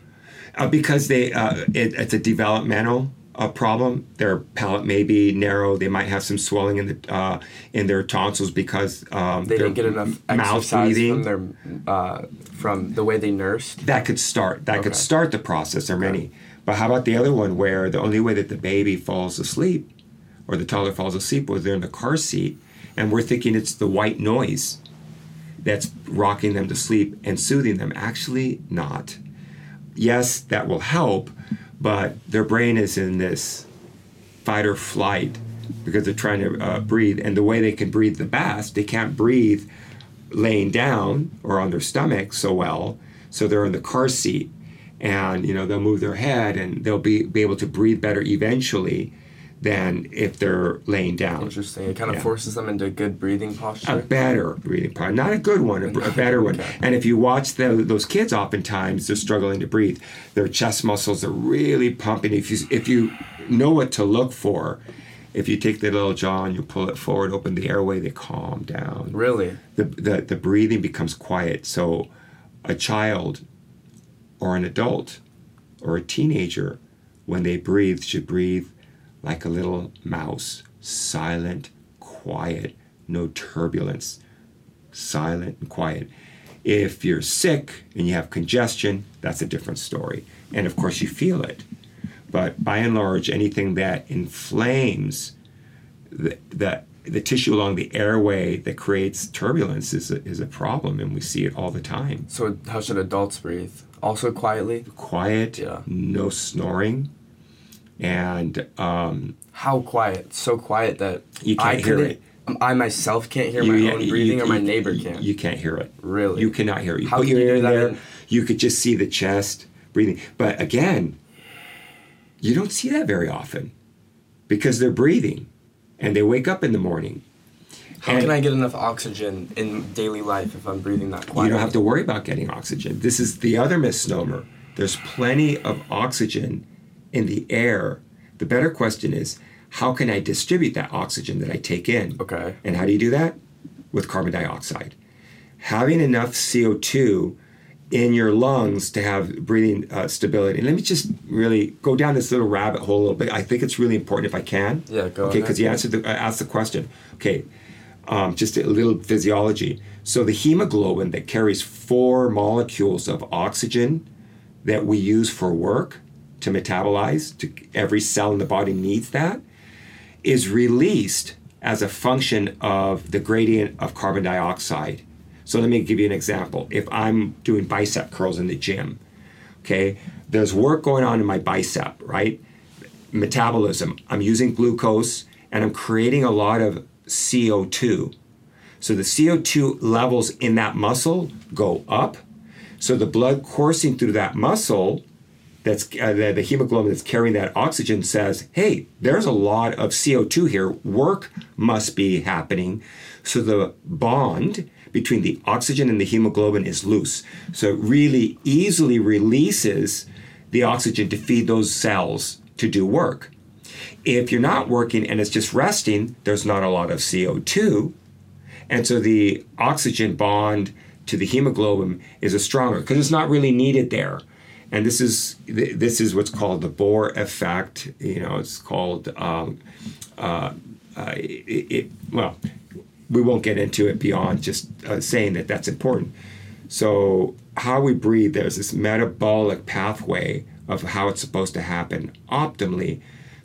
Uh, because they uh, it, it's a developmental... a problem. Their palate may be narrow. They might have some swelling in the uh, in their tonsils because um, they didn't get enough exercise from their uh, from the way they nursed. That could start. That okay. could start the process. There are many. Okay. But how about the other one, where the only way that the baby falls asleep or the toddler falls asleep was they're in the car seat, and we're thinking it's the white noise that's rocking them to sleep and soothing them. Actually, not. Yes, that will help. But their brain is in this fight or flight because they're trying to uh, breathe. And the way they can breathe the best, they can't breathe laying down or on their stomach so well. So they're in the car seat, and you know they'll move their head and they'll be, be able to breathe better eventually than if they're laying down. Interesting. It kind of yeah. forces them into a good breathing posture. A better breathing posture. Not a good one, a, a better one. Okay. And if you watch the, those kids, oftentimes they're struggling to breathe. Their chest muscles are really pumping. If you if you know what to look for, if you take the little jaw and you pull it forward, open the airway, they calm down. Really? The the, the breathing becomes quiet. So a child or an adult or a teenager, when they breathe, should breathe like a little mouse, silent, quiet, no turbulence, silent and quiet. If you're sick and you have congestion, that's a different story. And of course you feel it. But by and large, anything that inflames the the, the tissue along the airway that creates turbulence is a, is a problem, and we see it all the time. So how should adults breathe? Also quietly? Quiet, yeah. No snoring. And um, how quiet? So quiet that you can't I hear it. I myself can't hear you, my yeah, own breathing, you, or my you, neighbor can't. You can't hear it. Really? You cannot hear it. You how put your ear there. In? You could just see the chest breathing. But again, you don't see that very often because they're breathing and they wake up in the morning. How and can I get enough oxygen in daily life if I'm breathing that quietly? You don't have to worry about getting oxygen. This is the other misnomer. There's plenty of oxygen in the air. The better question is, how can I distribute that oxygen that I take in? Okay. And how do you do that? With carbon dioxide. Having enough C O two in your lungs to have breathing uh, stability. And let me just really go down this little rabbit hole a little bit. I think it's really important, if I can. Yeah, go okay, on. Okay, because you answered the, uh, asked the question. Okay, um, just a little physiology. So the hemoglobin that carries four molecules of oxygen that we use for work, to metabolize, to every cell in the body needs that, is released as a function of the gradient of carbon dioxide. So let me give you an example. If I'm doing bicep curls in the gym, okay, there's work going on in my bicep, right? Metabolism, I'm using glucose and I'm creating a lot of C O two. So the C O two levels in that muscle go up. So the blood coursing through that muscle, that's uh, the, the hemoglobin that's carrying that oxygen, says, hey, there's a lot of C O two here. Work must be happening. So the bond between the oxygen and the hemoglobin is loose. So it really easily releases the oxygen to feed those cells to do work. If you're not working and it's just resting, there's not a lot of C O two. And so the oxygen bond to the hemoglobin is a stronger because it's not really needed there. And this is this is what's called the Bohr effect. You know, it's called, um, uh, uh, it, it, well, we won't get into it beyond just uh, saying that that's important. So how we breathe, there's this metabolic pathway of how it's supposed to happen optimally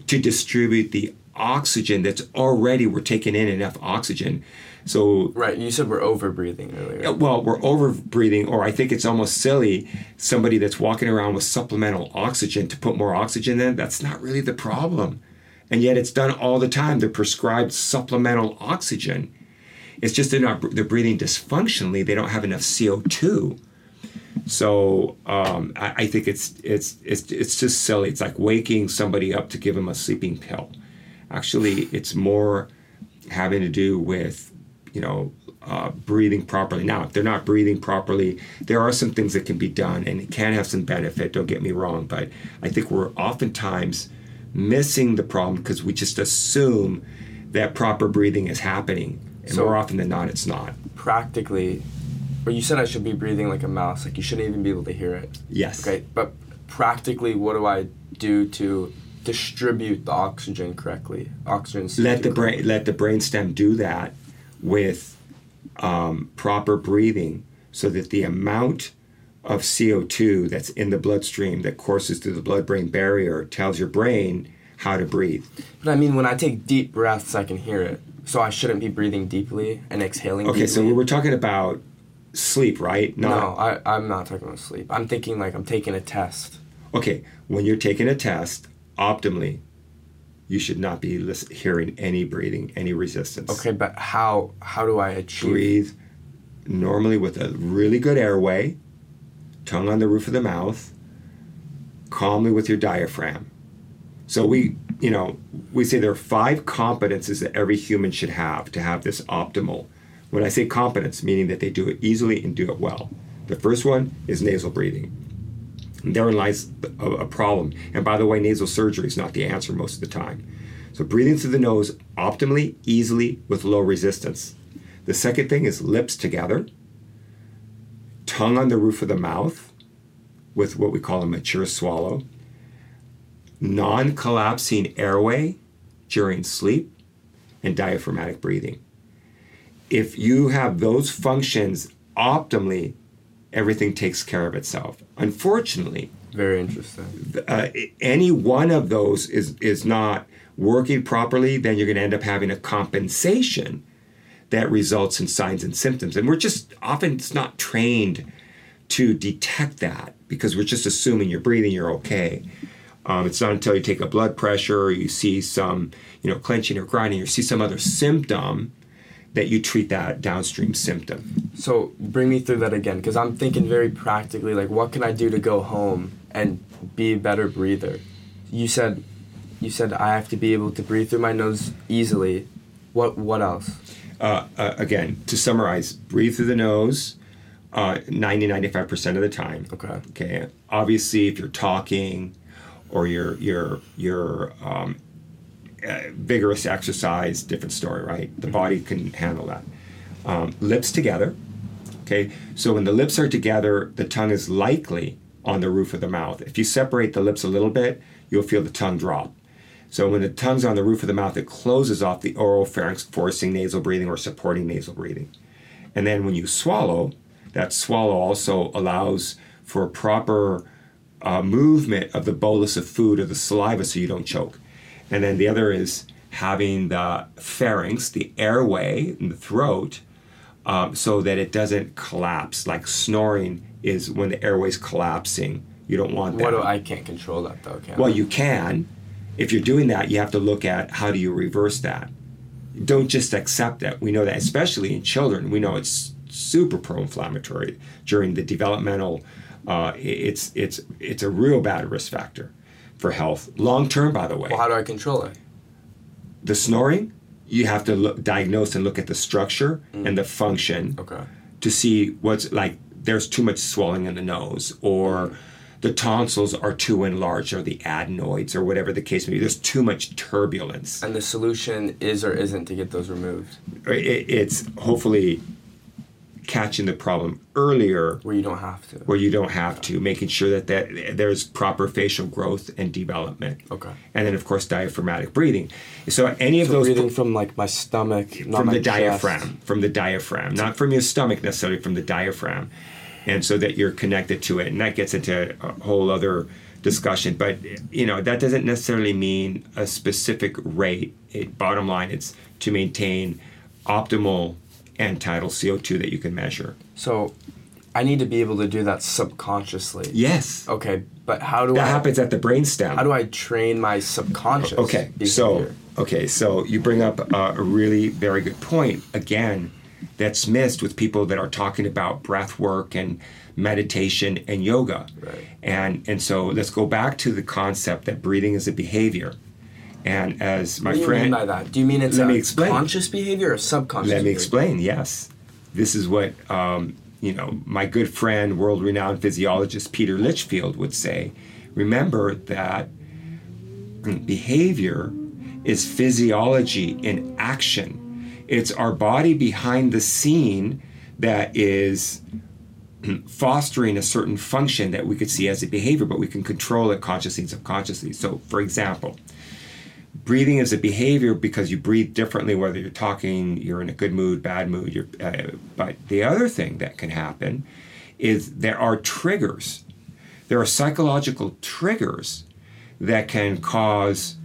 to distribute the oxygen that's already, we're taking in enough oxygen. So right, you said we're over-breathing earlier. Well, we're over-breathing, or I think it's almost silly, somebody that's walking around with supplemental oxygen to put more oxygen in, that's not really the problem. And yet it's done all the time. They're prescribed supplemental oxygen. It's just they're not, they're breathing dysfunctionally. They don't have enough C O two. So um, I, I think it's, it's, it's, it's just silly. It's like waking somebody up to give them a sleeping pill. Actually, it's more having to do with you know, uh, breathing properly. Now, if they're not breathing properly, there are some things that can be done and it can have some benefit, don't get me wrong, but I think we're oftentimes missing the problem because we just assume that proper breathing is happening. And so more often than not, it's not. Practically, well, you said I should be breathing like a mouse, like you shouldn't even be able to hear it. Yes. Okay, but practically, what do I do to distribute the oxygen correctly? Oxygen. Let the, brain, let the brainstem do that with um, proper breathing so that the amount of C O two that's in the bloodstream that courses through the blood-brain barrier tells your brain how to breathe. But I mean, when I take deep breaths, I can hear it. So I shouldn't be breathing deeply and exhaling deeply. Okay, so we were talking about sleep, right? Not, no, I, I'm not talking about sleep. I'm thinking like I'm taking a test. Okay, when you're taking a test, optimally, you should not be listening, hearing any breathing, any resistance. Okay, but how how do I achieve? Breathe normally with a really good airway, tongue on the roof of the mouth, calmly with your diaphragm. So we, you know, we say there are five competences that every human should have to have this optimal. When I say competence, meaning that they do it easily and do it well. The first one is nasal breathing. Therein lies a problem. And by the way, nasal surgery is not the answer most of the time. So breathing through the nose optimally, easily, with low resistance. The second thing is lips together, tongue on the roof of the mouth with what we call a mature swallow, non-collapsing airway during sleep, and diaphragmatic breathing. If you have those functions optimally, everything takes care of itself. Unfortunately, very interesting. Uh, any one of those is, is not working properly, then you're going to end up having a compensation that results in signs and symptoms. And we're just often it's not trained to detect that because we're just assuming you're breathing, you're okay. Um, it's not until you take a blood pressure or you see some, you know, clenching or grinding or see some other symptom that you treat that downstream symptom. So bring me through that again, because I'm thinking very practically, like what can I do to go home and be a better breather? You said you said I have to be able to breathe through my nose easily. What what else? Uh, uh, again, to summarize, breathe through the nose uh, ninety, ninety-five percent of the time. Okay. Okay. Obviously, if you're talking or you're, you're, you're um, Uh, vigorous exercise, different story, right? The body can handle that. Um, lips together, okay? So when the lips are together, the tongue is likely on the roof of the mouth. If you separate the lips a little bit, you'll feel the tongue drop. So when the tongue's on the roof of the mouth, it closes off the oropharynx, forcing nasal breathing or supporting nasal breathing. And then when you swallow, that swallow also allows for proper uh, movement of the bolus of food or the saliva so you don't choke. And then the other is having the pharynx, the airway in the throat, um, so that it doesn't collapse. Like snoring is when the airway's collapsing. You don't want that. What do, I can't control that though, can I? Well, you can. If you're doing that, you have to look at how do you reverse that. Don't just accept that. We know that, especially in children, we know it's super pro-inflammatory during the developmental. Uh, it's it's it's a real bad risk factor for health, long-term, by the way. Well, how do I control it? The snoring, you have to look, diagnose and look at the structure mm. and the function okay. to see what's, like, there's too much swelling in the nose or mm. the tonsils are too enlarged, or the adenoids, or whatever the case may be. There's too much turbulence. And the solution is or isn't to get those removed? It, it's hopefully catching the problem earlier. Where you don't have to. Where you don't have yeah. to, making sure that, that there's proper facial growth and development. Okay. And then, of course, diaphragmatic breathing. So any of so those... breathing pr- from, like, my stomach, not From my the chest. diaphragm, from the diaphragm. Not from your stomach necessarily, from the diaphragm. And so that you're connected to it. And that gets into a whole other discussion. But, you know, that doesn't necessarily mean a specific rate. It, bottom line, it's to maintain optimal end-tidal C O two that you can measure. So I need to be able to do that subconsciously. Yes. Okay, but how do that I... That happens at the brainstem. How do I train my subconscious? Okay, so here? okay, so you bring up a really very good point. Again, that's missed with people that are talking about breath work and meditation and yoga. Right. And and so let's go back to the concept that breathing is a behavior. And as my friend... What do you mean by that? Do you mean it's a conscious behavior or subconscious behavior? Let me explain, yes. This is what, um, you know, my good friend, world-renowned physiologist Peter Litchfield would say. Remember that behavior is physiology in action. It's our body behind the scene that is fostering a certain function that we could see as a behavior, but we can control it consciously and subconsciously. So, for example, breathing is a behavior because you breathe differently, whether you're talking, you're in a good mood, bad mood. You're, uh, but the other thing that can happen is there are triggers. There are psychological triggers that can cause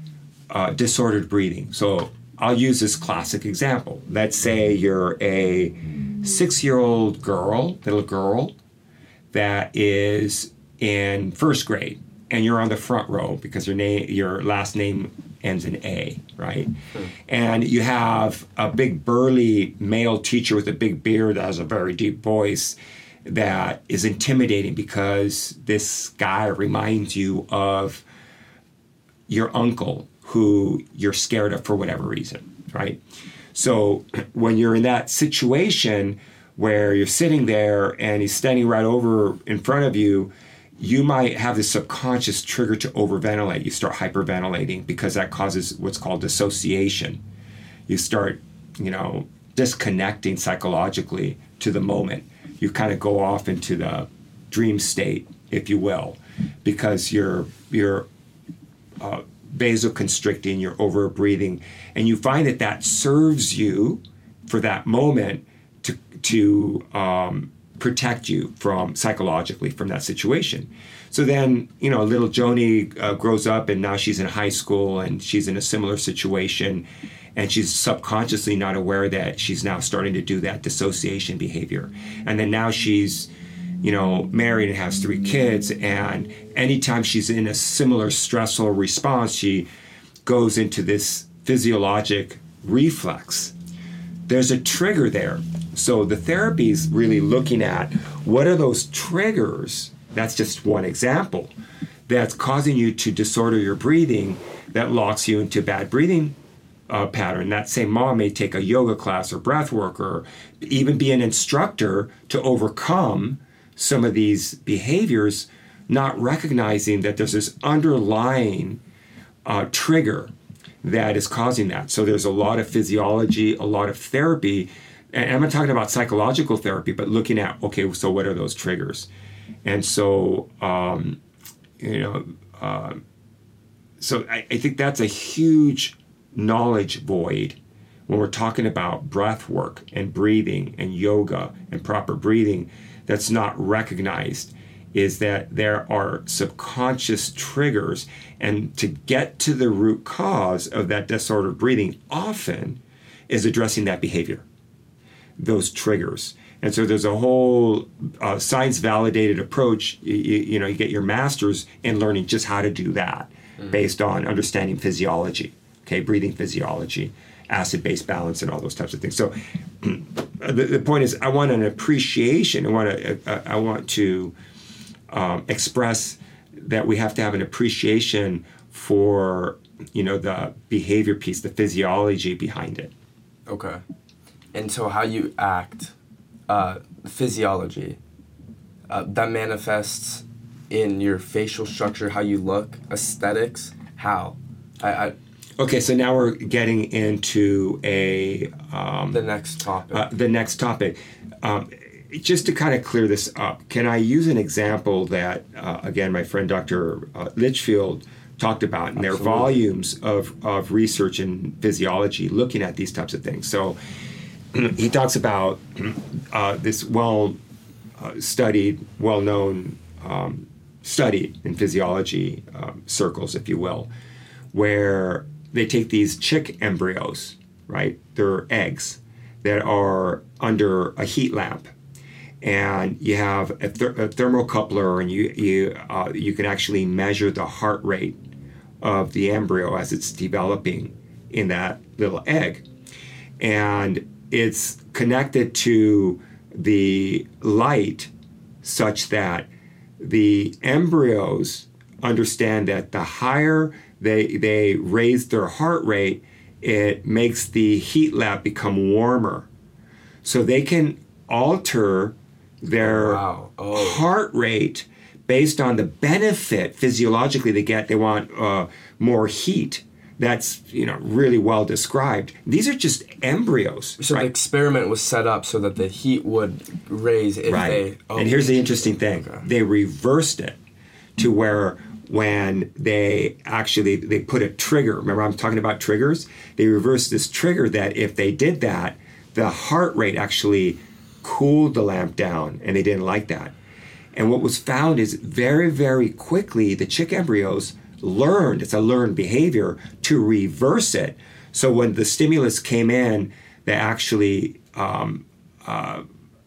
uh, disordered breathing. So I'll use this classic example. Let's say you're a six-year-old girl, little girl, that is in first grade, and you're on the front row because your name, your last name ends in A, right? Mm. And you have a big burly male teacher with a big beard that has a very deep voice that is intimidating because this guy reminds you of your uncle who you're scared of for whatever reason, right? So when you're in that situation where you're sitting there and he's standing right over in front of you, you might have this subconscious trigger to overventilate. You start hyperventilating because that causes what's called dissociation. You start, you know, disconnecting psychologically to the moment. You kind of go off into the dream state, if you will, because you're, you're, uh, vasoconstricting, you're over-breathing, and you find that that serves you for that moment to to um, protect you from psychologically from that situation. So then, you know, little Joni uh, grows up and now she's in high school and she's in a similar situation, and she's subconsciously not aware that she's now starting to do that dissociation behavior. And then now she's, you know, married and has three kids, and anytime she's in a similar stressful response, she goes into this physiologic reflex. There's a trigger there. So the therapy is really looking at what are those triggers, that's just one example, that's causing you to disorder your breathing that locks you into bad breathing uh, pattern. That same mom may take a yoga class or breath work or even be an instructor to overcome some of these behaviors, not recognizing that there's this underlying uh, trigger that is causing that. So there's a lot of physiology, a lot of therapy, and I'm not talking about psychological therapy, but looking at, okay, so what are those triggers? And so, um, you know, uh, so I, I think that's a huge knowledge void when we're talking about breath work and breathing and yoga and proper breathing. That's not recognized is that there are subconscious triggers, and to get to the root cause of that disordered breathing often is addressing that behavior, those triggers. And so there's a whole uh, science-validated approach. You, you know, you get your master's in learning just how to do that mm-hmm. based on understanding physiology, okay, breathing physiology, acid-base balance, and all those types of things. So the, the point is, I want an appreciation. I want to, I, I want to um, express that we have to have an appreciation for, you know, the behavior piece, the physiology behind it. Okay. And so how you act, uh, physiology, uh, that manifests in your facial structure, how you look, aesthetics? How? I, I Okay, so now we're getting into a... Um, the next topic. Uh, the next topic. Um, just to kind of clear this up, can I use an example that, uh, again, my friend Doctor Uh, Litchfield talked about, and there are volumes of, of research in physiology looking at these types of things. So he talks about uh, this well-studied, uh, well-known um, study in physiology um, circles, if you will, where they take these chick embryos, right? They're eggs that are under a heat lamp, and you have a, ther- a thermocoupler, and you you uh, you can actually measure the heart rate of the embryo as it's developing in that little egg, and it's connected to the light such that the embryos understand that the higher they they raise their heart rate, it makes the heat lamp become warmer. So they can alter their wow. oh. heart rate based on the benefit physiologically they get. They want uh, more heat. That's, you know, really well described. These are just embryos. So right? The experiment was set up so that the heat would raise if right. they... Oh, and here's the interesting thing. Okay. They reversed it to where when they actually, they put a trigger. Remember, I'm talking about triggers. They reversed this trigger that if they did that, the heart rate actually cooled the lamp down, and they didn't like that. And what was found is very, very quickly, the chick embryos learned, it's a learned behavior, to reverse it. So when the stimulus came in, they actually um, uh,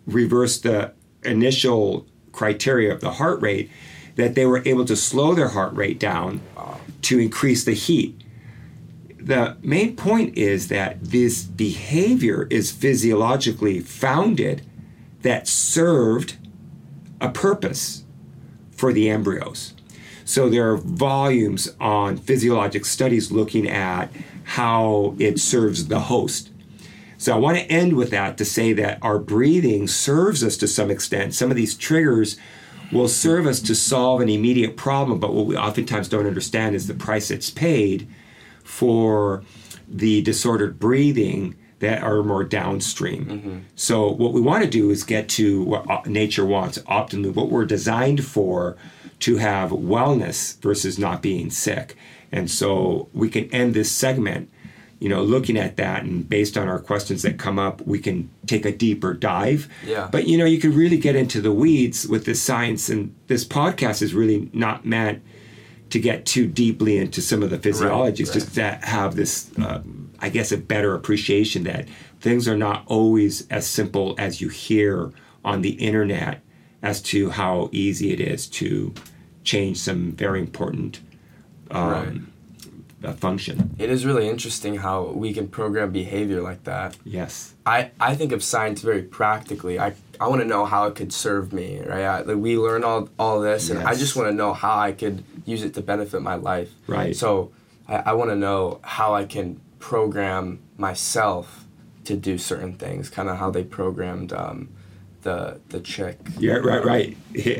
reversed the initial criteria of the heart rate, that they were able to slow their heart rate down to increase the heat. The main point is that this behavior is physiologically founded that served a purpose for the embryos. So there are volumes on physiologic studies looking at how it serves the host. So I want to end with that to say that our breathing serves us to some extent. Some of these triggers will serve us to solve an immediate problem, but what we oftentimes don't understand is the price it's paid for the disordered breathing that are more downstream. Mm-hmm. So what we want to do is get to what nature wants optimally, what we're designed for, to have wellness versus not being sick. And so we can end this segment, you know, looking at that, and based on our questions that come up, we can take a deeper dive. Yeah. But, you know, you can really get into the weeds with this science, and this podcast is really not meant to get too deeply into some of the physiologies, right, right. just to have this, uh, I guess, a better appreciation that things are not always as simple as you hear on the internet as to how easy it is to change some very important um, right. function. It is really interesting how we can program behavior like that. Yes. I, I think of science very practically. I I want to know how it could serve me, right? I, like we learn all, all this, and yes. I just want to know how I could use it to benefit my life. Right. So I, I want to know how I can program myself to do certain things, kind of how they programmed um, the the chick. Yeah, right, right.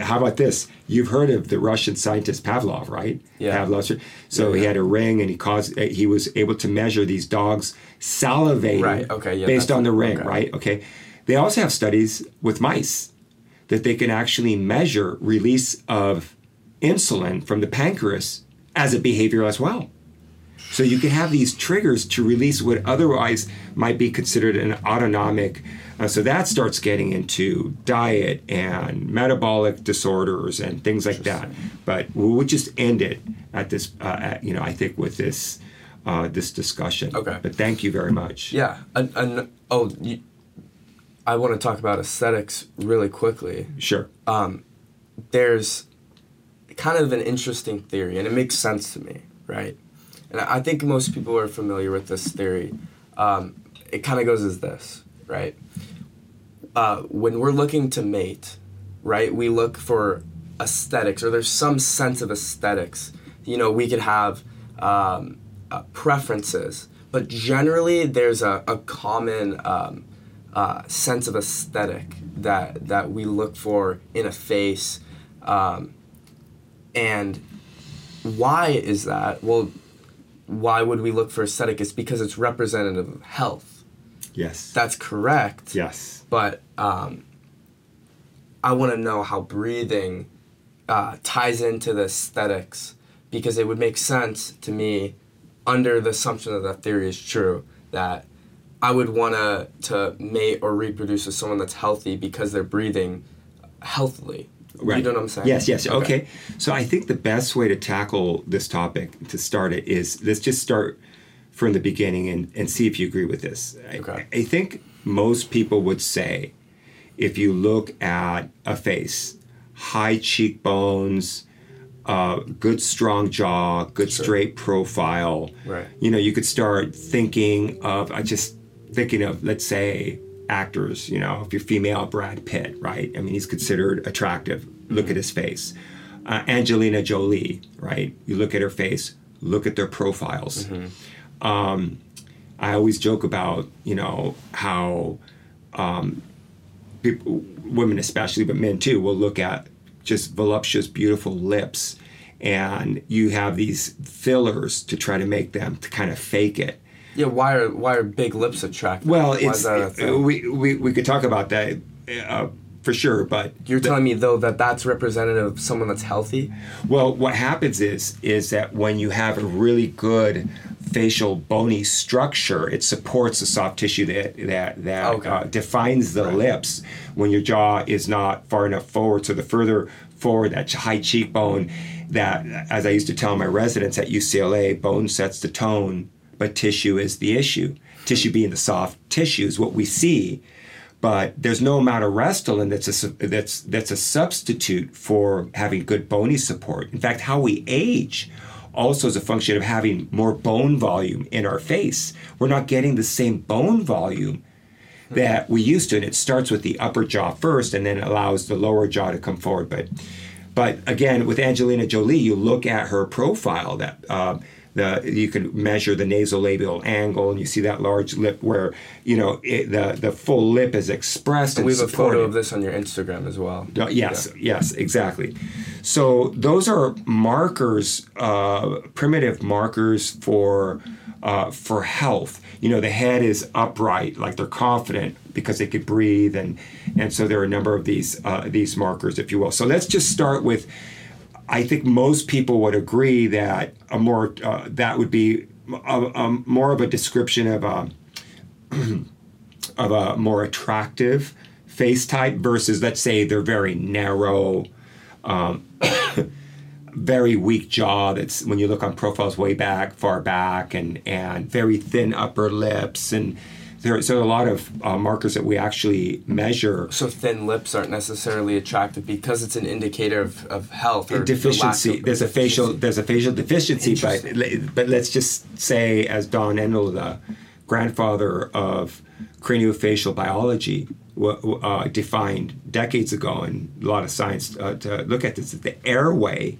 How about this? You've heard of the Russian scientist Pavlov, right? Yeah. Pavlov. So yeah, he yeah. had a ring, and he caused. He was able to measure these dogs salivating right. okay, yeah, based on the ring, okay. right? Okay. They also have studies with mice that they can actually measure release of insulin from the pancreas as a behavior as well. So you can have these triggers to release what otherwise might be considered an autonomic. Uh, so that starts getting into diet and metabolic disorders and things like that. But we'll just end it at this, uh, at, you know, I think with this uh, this discussion. Okay. But thank you very much. Yeah. And, and oh, you, I want to talk about aesthetics really quickly. Sure. Um, there's kind of an interesting theory, and it makes sense to me, right? And I think most people are familiar with this theory. Um, it kind of goes as this, right? Uh, when we're looking to mate, right, we look for aesthetics, or there's some sense of aesthetics. You know, we could have um, uh, preferences, but generally there's a, a common um, uh, sense of aesthetic that, that we look for in a face, um, And why is that? Well, why would we look for aesthetic? It's because it's representative of health. Yes. That's correct. Yes. But um, I want to know how breathing uh, ties into the aesthetics, because it would make sense to me, under the assumption that that theory is true, that I would want to to mate or reproduce with someone that's healthy because they're breathing healthily. Right. You know what I'm saying? Yes, yes. Okay. okay. So I think the best way to tackle this topic, to start it, is let's just start from the beginning and, and see if you agree with this. Okay. I, I think most people would say, if you look at a face, high cheekbones, uh, good strong jaw, good sure. straight profile, right. you know, you could start thinking of, I just thinking of, let's say, actors, you know, if you're female, Brad Pitt, right? I mean, he's considered attractive. Look at his face. Uh, Angelina Jolie, right? You look at her face, look at their profiles. Mm-hmm. Um, I always joke about, you know, how um, people, women especially, but men too, will look at just voluptuous, beautiful lips, and you have these fillers to try to make them, to kind of fake it. Yeah, why are why are big lips attractive? Well, why it's is that a thing? We, we we could talk about that uh, for sure, but you're the, telling me though that that's representative of someone that's healthy. Well, what happens is is that when you have a really good facial bony structure, it supports the soft tissue that that that okay. uh, defines the right. lips. When your jaw is not far enough forward, so the further forward that high cheekbone, that as I used to tell my residents at U C L A, bone sets the tone. But tissue is the issue. Tissue being the soft tissue is what we see, but there's no amount of Restylane that's a, that's that's a substitute for having good bony support. In fact, how we age also is a function of having more bone volume in our face. We're not getting the same bone volume that we used to, and it starts with the upper jaw first, and then allows the lower jaw to come forward. But, but again, with Angelina Jolie, you look at her profile that. Uh, The, you can measure the nasolabial angle, and you see that large lip where, you know, it, the the full lip is expressed. And we have and a photo of this on your Instagram as well. Uh, yes, yeah. yes, exactly. So those are markers, uh, primitive markers for uh, for health. You know, the head is upright, like they're confident because they could breathe, and and so there are a number of these uh, these markers, if you will. So let's just start with. I think most people would agree that a more uh, that would be a, a more of a description of a of a more attractive face type versus, let's say, they're very narrow, um, very weak jaw. That's when you look on profiles way back, far back, and and very thin upper lips and. There, so a lot of uh, markers that we actually measure. So thin lips aren't necessarily attractive because it's an indicator of, of health or deficiency. The lack of there's a facial there's a facial deficiency, but but let's just say, as Don Enlow, the grandfather of craniofacial biology, uh, defined decades ago, and a lot of science uh, to look at this, that the airway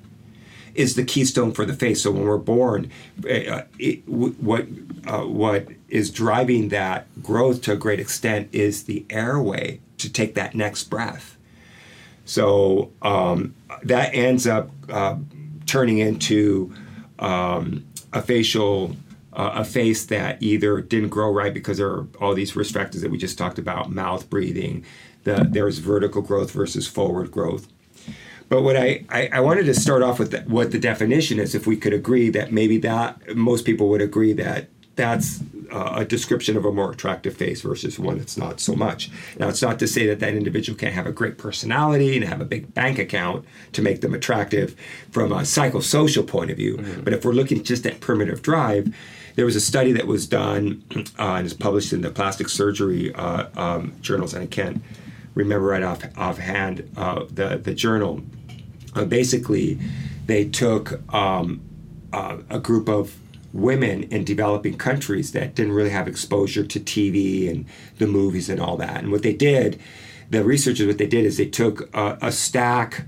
is the keystone for the face. So when we're born, uh, it, w- what uh, what is driving that growth to a great extent is the airway to take that next breath. So um, that ends up uh, turning into um, a facial, uh, a face that either didn't grow right because there are all these risk factors that we just talked about, mouth breathing, the, there's vertical growth versus forward growth. But what I, I, I wanted to start off with the, what the definition is, if we could agree that maybe that most people would agree that that's uh, a description of a more attractive face versus one that's not so much. Now, it's not to say that that individual can't have a great personality and have a big bank account to make them attractive from a psychosocial point of view. Mm-hmm. But if we're looking just at primitive drive, there was a study that was done uh, and is published in the plastic surgery uh, um, journals, and I can't remember right off offhand uh, the the journal. Uh, basically, they took um, uh, a group of women in developing countries that didn't really have exposure to T V and the movies and all that. And what they did, the researchers, what they did is they took a, a stack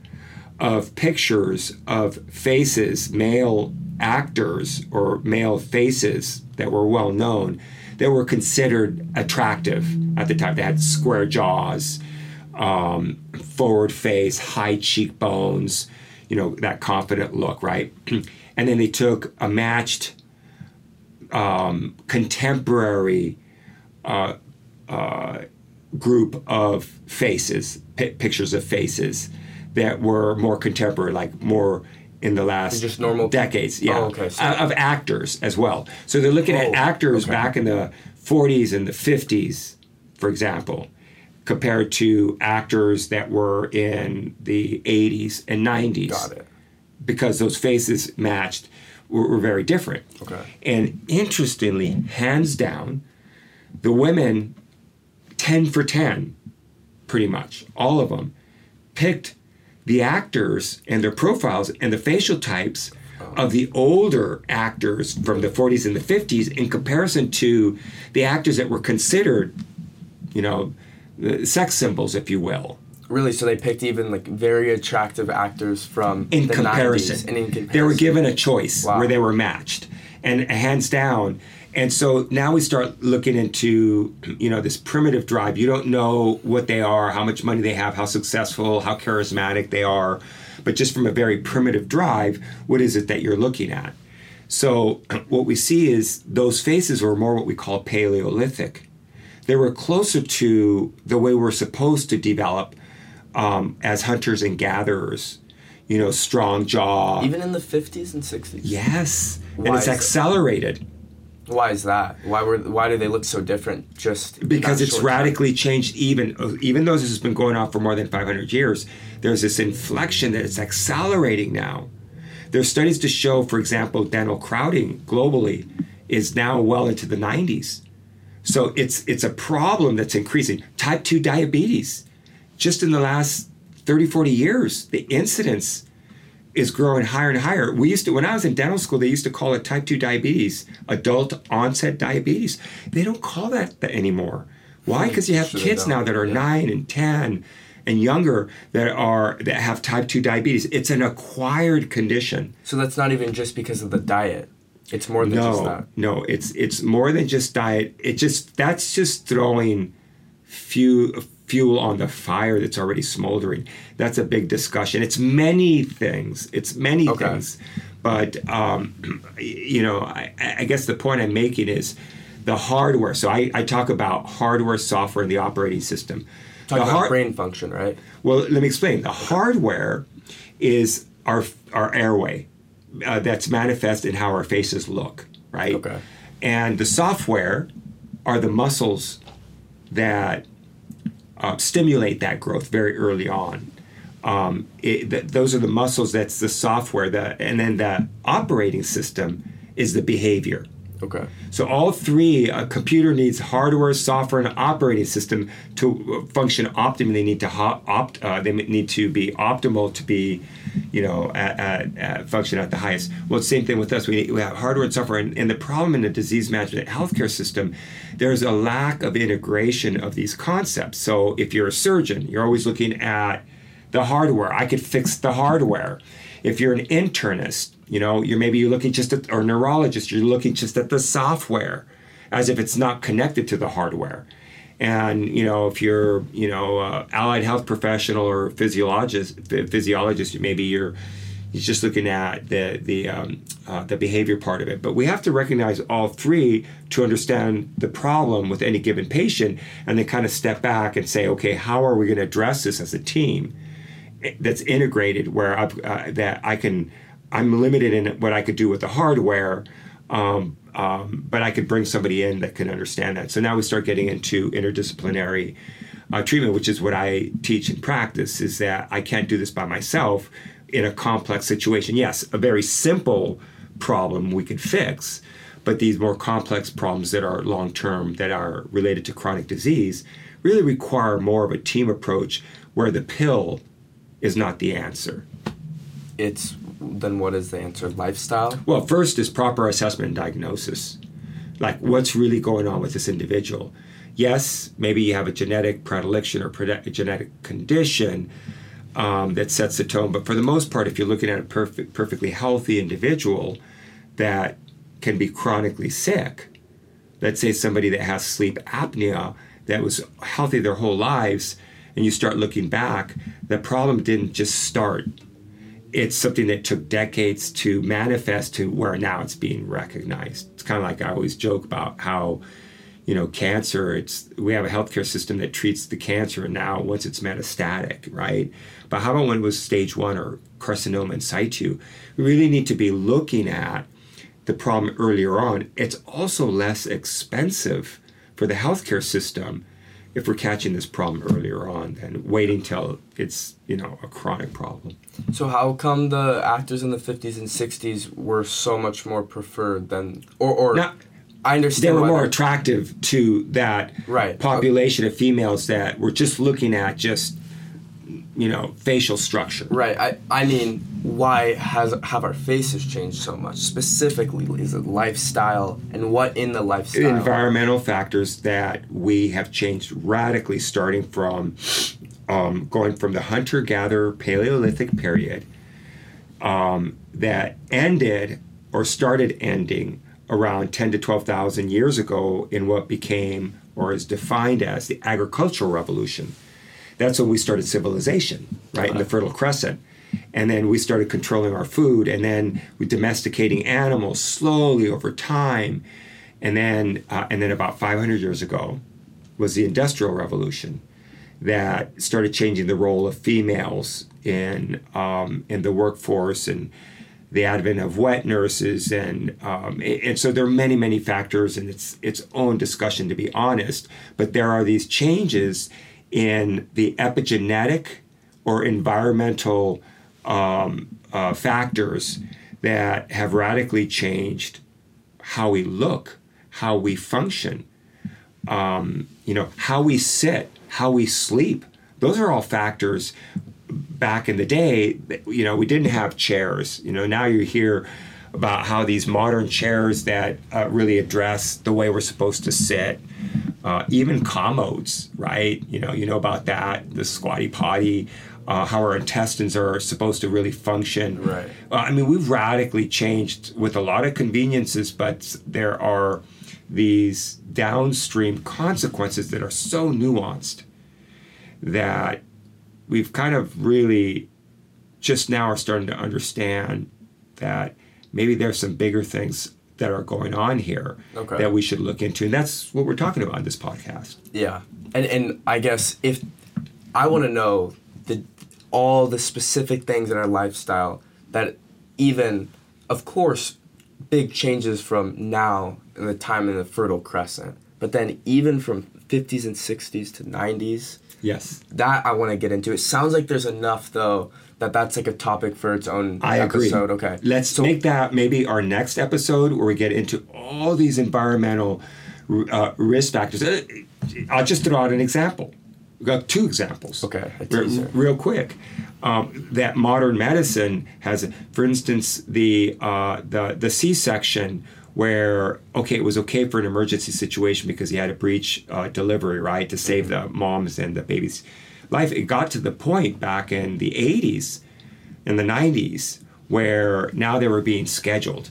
of pictures of faces, male actors or male faces that were well known, that were considered attractive at the time. They had square jaws. Um, forward face, high cheekbones, you know, that confident look, right? And then they took a matched um, contemporary uh, uh, group of faces, pi- pictures of faces that were more contemporary, like more in the last just normal decades, yeah, oh, okay, so. uh, of actors as well. So they're looking oh, at actors okay. back in the forties and the fifties, for example, compared to actors that were in the eighties and nineties. Got it. Because those faces matched were, were very different. Okay. And interestingly, hands down, the women, ten for ten, pretty much, all of them, picked the actors and their profiles and the facial types of the older actors from the forties and the fifties in comparison to the actors that were considered, you know, sex symbols, if you will. Really? So they picked even like very attractive actors from in the comparison. nineties. And in comparison. They were given a choice wow. where they were matched. And hands down. And so now we start looking into, you know, this primitive drive. You don't know what they are, how much money they have, how successful, how charismatic they are. But just from a very primitive drive, what is it that you're looking at? So what we see is those faces were more what we call Paleolithic. They were closer to the way we're supposed to develop um, as hunters and gatherers. You know, strong jaw. Even in the fifties and sixties? Yes. Why and it's accelerated. That? Why is that? Why were? Why do they look so different? Just Because it's radically time? changed even, even though this has been going on for more than five hundred years, there's this inflection that it's accelerating now. There's studies to show, for example, dental crowding globally is now well into the nineties. So it's it's a problem that's increasing. Type two diabetes, just in the last thirty, forty years, the incidence is growing higher and higher. We used to, when I was in dental school, they used to call it type two diabetes, adult onset diabetes. They don't call that anymore. Why? Because you have Should've kids done. now that are yeah. nine and ten and younger that are that have type two diabetes. It's an acquired condition. So that's not even just because of the diet. It's more than no, just that. No, it's it's more than just diet. It just that's just throwing fuel, fuel on the fire that's already smoldering. That's a big discussion. It's many things. It's many okay. things. But, um, you know, I, I guess the point I'm making is the hardware. So I, I talk about hardware, software, and the operating system. Talk the about har- brain function, right? Well, let me explain. The hardware is our our airway. Uh, that's manifest in how our faces look, right? Okay. And the software are the muscles that uh, stimulate that growth very early on. Um, it, th- those are the muscles, that's the software, the, and then the operating system is the behavior. Okay. So all three, a computer needs hardware, software, and operating system to function optimally. They need to ho- opt. Uh, they need to be optimal to be, you know, at, at, at function at the highest. Well, it's the same thing with us. We, need, we have hardware and software, and, and the problem in the disease management healthcare system, there's a lack of integration of these concepts. So if you're a surgeon, you're always looking at the hardware. I could fix the hardware. If you're an internist, you know, you're maybe you're looking just at, or neurologist, you're looking just at the software as if it's not connected to the hardware. And, you know, if you're, you know, uh, allied health professional or physiologist, physiologist, maybe you're, you're just looking at the, the, um, uh, the behavior part of it. But we have to recognize all three to understand the problem with any given patient and then kind of step back and say, okay, how are we going to address this as a team that's integrated where I've, uh, that I can... I'm limited in what I could do with the hardware, um, um, but I could bring somebody in that can understand that. So now we start getting into interdisciplinary uh, treatment, which is what I teach and practice, is that I can't do this by myself in a complex situation. Yes, a very simple problem we could fix, but these more complex problems that are long-term, that are related to chronic disease, really require more of a team approach where the pill is not the answer. It's... Then what is the answer? Lifestyle? Well, first is proper assessment and diagnosis. Like, what's really going on with this individual? Yes, maybe you have a genetic predilection or prede- genetic condition um, that sets the tone. But for the most part, if you're looking at a perfect, perfectly healthy individual that can be chronically sick, let's say somebody that has sleep apnea that was healthy their whole lives, and you start looking back, the problem didn't just start it's something that took decades to manifest to where now it's being recognized. It's kind of like I always joke about how, you know, cancer, it's, we have a healthcare system that treats the cancer and now once it's metastatic, right? But how about when it was stage one or carcinoma in situ? We really need to be looking at the problem earlier on. It's also less expensive for the healthcare system if we're catching this problem earlier on than waiting till it's, you know, a chronic problem. So how come the actors in the fifties and sixties were so much more preferred than, or, or now, I understand they were more attractive to that right. population okay. of females that were just looking at just, you know, facial structure. Right. I, I mean, why has have our faces changed so much? Specifically, is it lifestyle and what in the lifestyle? Environmental factors that we have changed radically, starting from um, going from the hunter-gatherer Paleolithic period um, that ended or started ending around ten to twelve thousand years ago in what became or is defined as the agricultural revolution. That's when we started civilization, right, in the Fertile Crescent. And then we started controlling our food, and then we domesticating animals slowly over time. And then uh, and then about five hundred years ago was the Industrial Revolution that started changing the role of females in um, in the workforce and the advent of wet nurses, and um, and so there are many, many factors, and it's its own discussion, to be honest. But there are these changes in the epigenetic or environmental um, uh, factors that have radically changed how we look, how we function, um, you know, how we sit, how we sleep. Those are all factors. Back in the day, you know, we didn't have chairs. You know, now you hear about how these modern chairs that uh, really address the way we're supposed to sit, uh, even commodes, right? You know, you know about that, the squatty potty, uh, how our intestines are supposed to really function. Right. Uh, I mean, we've radically changed with a lot of conveniences, but there are these downstream consequences that are so nuanced that we've kind of really just now are starting to understand that maybe there's some bigger things that are going on here okay. that we should look into. And that's what we're talking about in this podcast. Yeah. And and I guess if I want to know the all the specific things in our lifestyle that even, of course, big changes from now and the time in the Fertile Crescent, but then even from fifties and sixties to nineties, yes. That I want to get into. It sounds like there's enough, though, that that's like a topic for its own I episode. Agree. Okay. Let's so, make that maybe our next episode where we get into all these environmental uh, risk factors. I'll just throw out an example. We've got two examples. Okay. Re- real quick. Um, that modern medicine has, for instance, the uh, the the C-section where, okay, it was okay for an emergency situation because he had a breech uh, delivery, right, to save the mom's and the baby's life. It got to the point back in the eighties and the nineties where now they were being scheduled.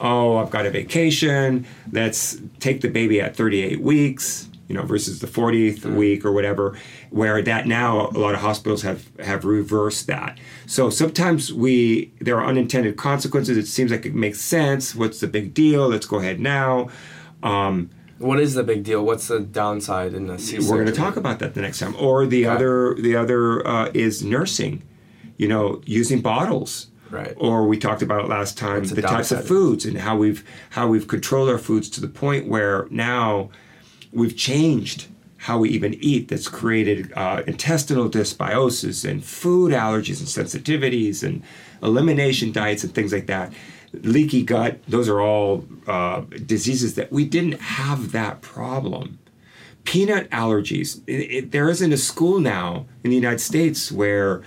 Oh, I've got a vacation. Let's take the baby at thirty-eight weeks, you know, versus the fortieth mm-hmm. week or whatever, where that now a lot of hospitals have, have reversed that. So sometimes we, there are unintended consequences. It seems like it makes sense. What's the big deal? Let's go ahead now. Um, what is the big deal? What's the downside in the C-section? We're going to talk about that the next time. Or the okay. other, the other uh, is nursing, you know, using bottles. Right. Or we talked about it last time, That's the types of foods and how we've, how we've controlled our foods to the point where now we've changed how we even eat. That's created uh, intestinal dysbiosis and food allergies and sensitivities and elimination diets and things like that. Leaky gut, those are all uh, diseases that we didn't have that problem. Peanut allergies. It, it, there isn't a school now in the United States where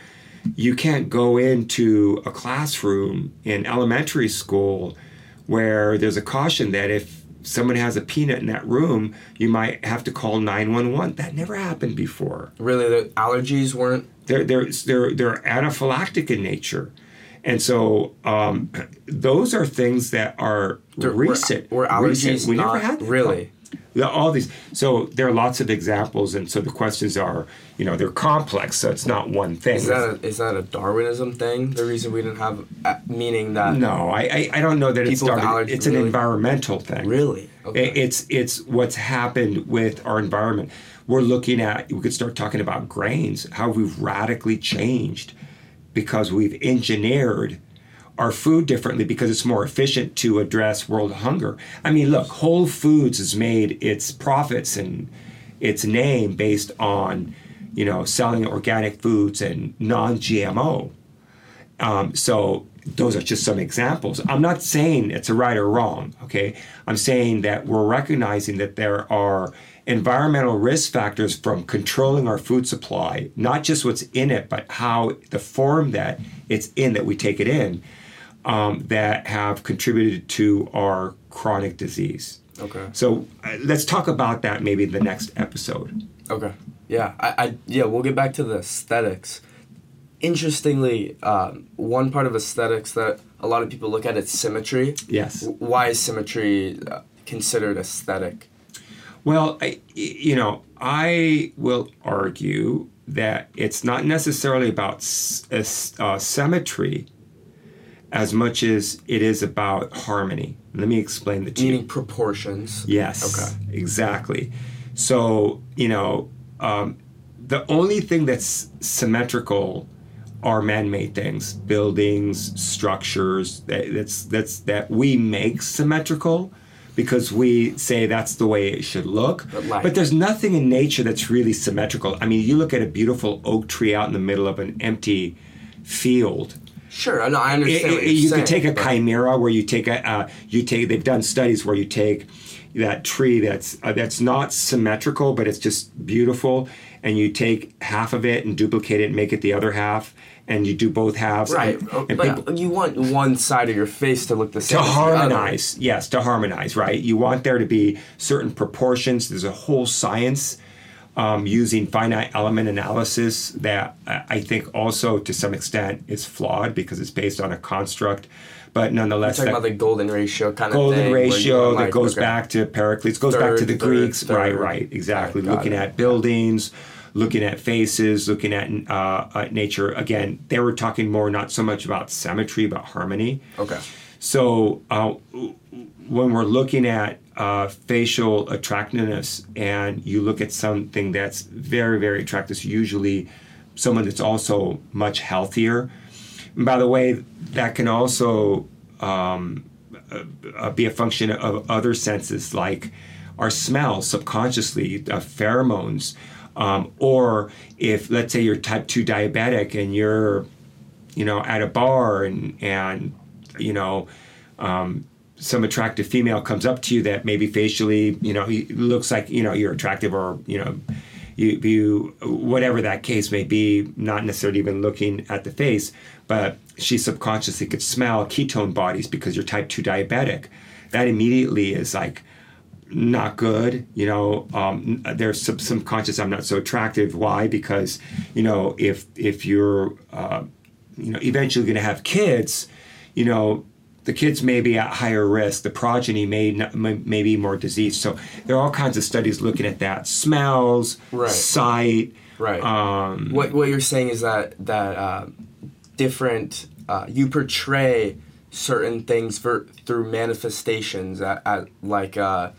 you can't go into a classroom in elementary school where there's a caution that if someone has a peanut in that room, you might have to call nine one one. That never happened before. Really, the allergies weren't? They're, they're, they're, they're anaphylactic in nature. And so um, those are things that are there, recent. Were, were allergies recent. We not never had that really? Problem. all these. So there are lots of examples, and so the questions are, you know, they're complex, so it's not one thing. Is that a, is that a Darwinism thing? The reason we didn't have uh, meaning that. No, I, I I don't know that it's Darwin. It's really? An environmental thing. Really. Okay. It, it's it's what's happened with our environment. We're looking at. We could start talking about grains. How we've radically changed because we've engineered our food differently because it's more efficient to address world hunger. I mean, look, Whole Foods has made its profits and its name based on, you know, selling organic foods and non G M O. Um, so those are just some examples. I'm not saying it's a right or wrong, okay? I'm saying that we're recognizing that there are environmental risk factors from controlling our food supply, not just what's in it, but how the form that it's in, that we take it in. Um, that have contributed to our chronic disease. Okay. So uh, let's talk about that maybe in the next episode. Okay. Yeah. I, I yeah. We'll get back to the aesthetics. Interestingly, um, one part of aesthetics that a lot of people look at is symmetry. Yes. Why is symmetry considered aesthetic? Well, I, you know, I will argue that it's not necessarily about uh, symmetry as much as it is about harmony. Let me explain the two. Meaning proportions. Yes. Okay. Exactly. So, you know, um, the only thing that's symmetrical are man-made things, buildings, structures, that, that's, that's, that we make symmetrical because we say that's the way it should look. But, but there's nothing in nature that's really symmetrical. I mean, you look at a beautiful oak tree out in the middle of an empty field. Sure, no, I understand. It, what you're you saying, could take a chimera where you take a uh, you take. They've done studies where you take that tree that's uh, that's not symmetrical, but it's just beautiful, and you take half of it and duplicate it and make it the other half, and you do both halves. Right, and, and but people, you want one side of your face to look the same. To harmonize, the other. Yes, to harmonize. Right, you want there to be certain proportions. There's a whole science. Um, using finite element analysis that I think also to some extent is flawed because it's based on a construct, but nonetheless. You're talking that about the golden ratio kind of golden thing. Golden ratio that like, goes okay. back to Pericles, goes third, back to the third, Greeks. Third. Right, right, exactly. Right, looking it. at buildings, looking at faces, looking at, uh, at nature. Again, they were talking more not so much about symmetry, but harmony. Okay. So uh, when we're looking at Uh, facial attractiveness, and you look at something that's very, very attractive, usually someone that's also much healthier. And by the way, that can also um, uh, be a function of other senses like our smell subconsciously, uh, pheromones, um, or if, let's say, you're type two diabetic and you're, you know, at a bar and, and you know, um, some attractive female comes up to you that maybe facially, you know, looks like, you know, you're attractive or, you know, you, you, whatever that case may be, not necessarily even looking at the face, but she subconsciously could smell ketone bodies because you're type two diabetic. That immediately is like not good. You know, um, there's some subconscious, I'm not so attractive. Why? Because, you know, if, if you're, uh, you know, eventually going to have kids, you know, the kids may be at higher risk. The progeny may, not, may be more diseased. So there are all kinds of studies looking at that. Smells, right. sight. Right. Um, what what you're saying is that that uh, different uh, you portray certain things for, through manifestations. At, at like uh,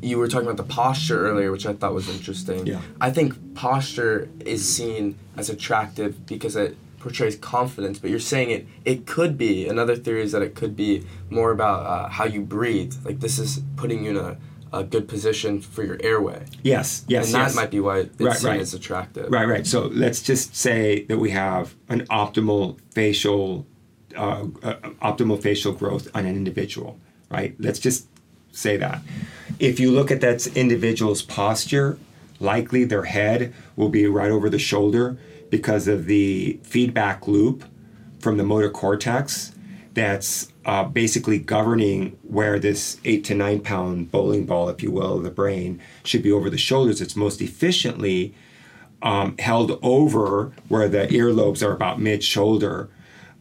you were talking about the posture earlier, which I thought was interesting. Yeah. I think posture is seen as attractive because it portrays confidence, but you're saying it it could be, another theory is that it could be more about uh, how you breathe, like this is putting you in a, a good position for your airway. Yes, yes, and that yes. might be why it's right, seen right. as attractive. Right, right, so let's just say that we have an optimal facial, uh, uh, optimal facial growth on an individual, right? Let's just say that. If you look at that individual's posture, likely their head will be right over the shoulder because of the feedback loop from the motor cortex that's uh, basically governing where this eight to nine pound bowling ball, if you will, of the brain should be over the shoulders. It's most efficiently um, held over where the earlobes are about mid-shoulder.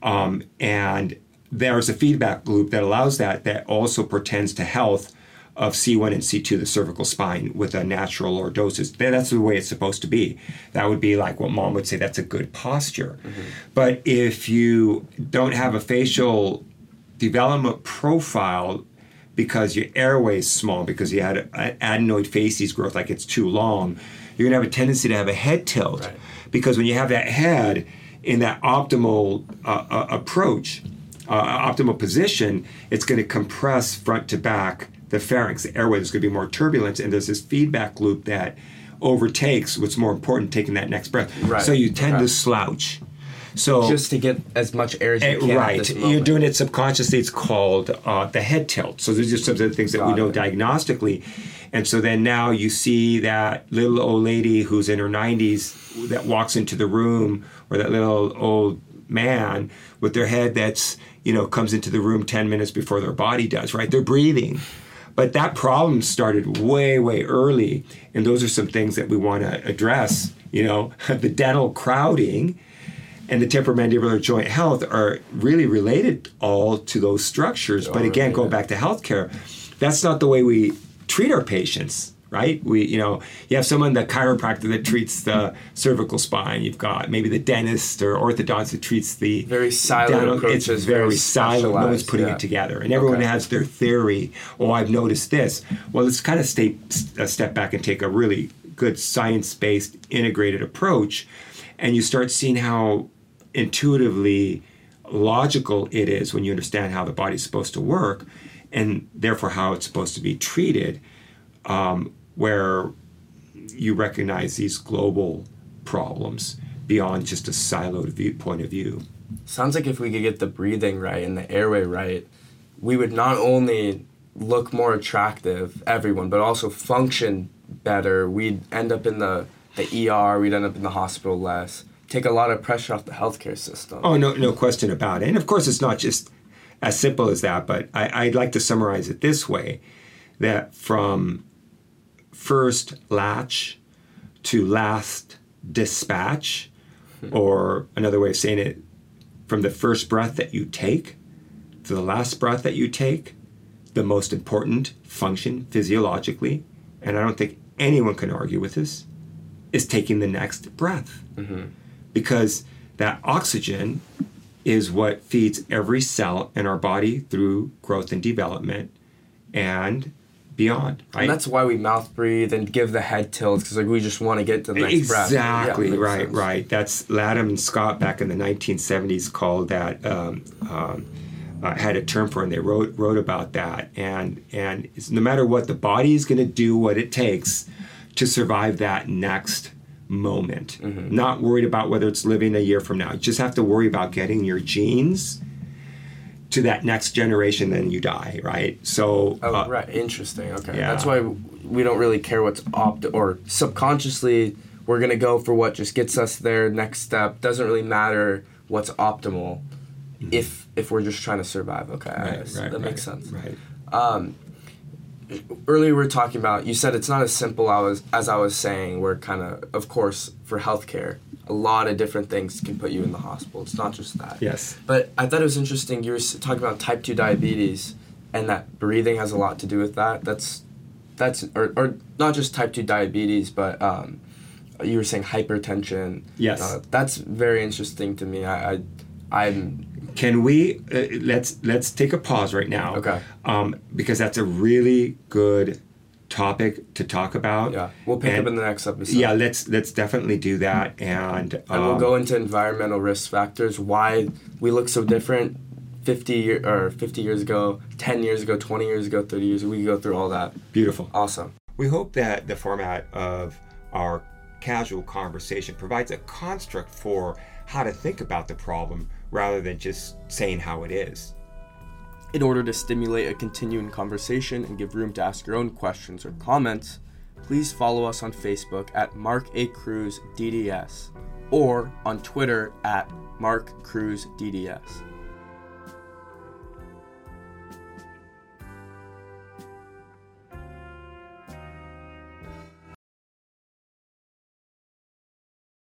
Um, and there's a feedback loop that allows that, that also portends to health of C one and C two, the cervical spine, with a natural or doses. That's the way it's supposed to be. That would be like what mom would say, that's a good posture. Mm-hmm. But if you don't have a facial development profile because your airway is small, because you had adenoid facies growth, like it's too long, you're gonna have a tendency to have a head tilt. Right. Because when you have that head in that optimal uh, uh, approach, uh, optimal position, it's gonna compress front to back the pharynx, the airway. There's gonna be more turbulence, and there's this feedback loop that overtakes what's more important, taking that next breath. Right. So you tend right. to slouch. So just to get as much air as you can. Right. At this You're doing it subconsciously. It's called uh, the head tilt. So these are some of the things that Got we know it. diagnostically. And so then now you see that little old lady who's in her nineties that walks into the room, or that little old man with their head that's, you know, comes into the room ten minutes before their body does, right? They're breathing. But that problem started way, way early. And those are some things that we want to address, you know, the dental crowding and the temporomandibular joint health are really related all to those structures. But again, going back to healthcare, that's not the way we treat our patients, right? We, you know, you have someone, the chiropractor that treats the cervical spine. You've got maybe the dentist or orthodontist that treats the very silent approaches. It's very, very silent. No one's putting yeah. it together, and everyone okay. has their theory. Oh, I've noticed this. Well, let's kind of stay a step back and take a really good science-based integrated approach, and you start seeing how intuitively logical it is when you understand how the body's supposed to work, and therefore how it's supposed to be treated, um, where you recognize these global problems beyond just a siloed view, point of view. Sounds like if we could get the breathing right and the airway right, we would not only look more attractive, everyone, but also function better. We'd end up in the, the E R, we'd end up in the hospital less. Take a lot of pressure off the healthcare system. Oh, no no question about it. And of course, it's not just as simple as that, but I, I'd like to summarize it this way, that from first latch to last dispatch, hmm. or another way of saying it, from the first breath that you take to the last breath that you take, the most important function physiologically, and I don't think anyone can argue with this, is taking the next breath. Mm-hmm. Because that oxygen is what feeds every cell in our body through growth and development and beyond. Right? And that's why we mouth breathe and give the head tilts, because like we just want to get to the next exactly, breath. Exactly, yeah, right, sense. right. That's Latham and Scott back in the nineteen seventies called that, um, um, uh, had a term for it, and they wrote wrote about that. And, and it's, no matter what, the body is going to do what it takes to survive that next moment. Mm-hmm. Not worried about whether it's living a year from now. You just have to worry about getting your genes to that next generation, then you die, right? So oh, uh, right, interesting. Okay, yeah. That's why we don't really care what's opt or subconsciously we're gonna go for what just gets us there. Next step doesn't really matter what's optimal, mm-hmm. if if we're just trying to survive. Okay, right, I guess. Right, that right, makes sense. Right. Um, Earlier we were talking about, you said it's not as simple as, as I was saying, we're kind of, of course, for healthcare, a lot of different things can put you in the hospital. It's not just that. Yes. But I thought it was interesting, you were talking about type two diabetes and that breathing has a lot to do with that. That's, that's or, or not just type two diabetes, but um, you were saying hypertension. Yes. Uh, that's very interesting to me. I, I I'm... Can we, uh, let's let's take a pause right now. Okay. Um, because that's a really good topic to talk about. Yeah, we'll pick and, up in the next episode. Yeah, let's let's definitely do that. And, um, and we'll go into environmental risk factors, why we look so different fifty, year, or fifty years ago, ten years ago, twenty years ago, thirty years ago. We can go through all that. Beautiful. Awesome. We hope that the format of our casual conversation provides a construct for how to think about the problem rather than just saying how it is. In order to stimulate a continuing conversation and give room to ask your own questions or comments, please follow us on Facebook at Mark A. Cruz D D S or on Twitter at Mark Cruz D D S.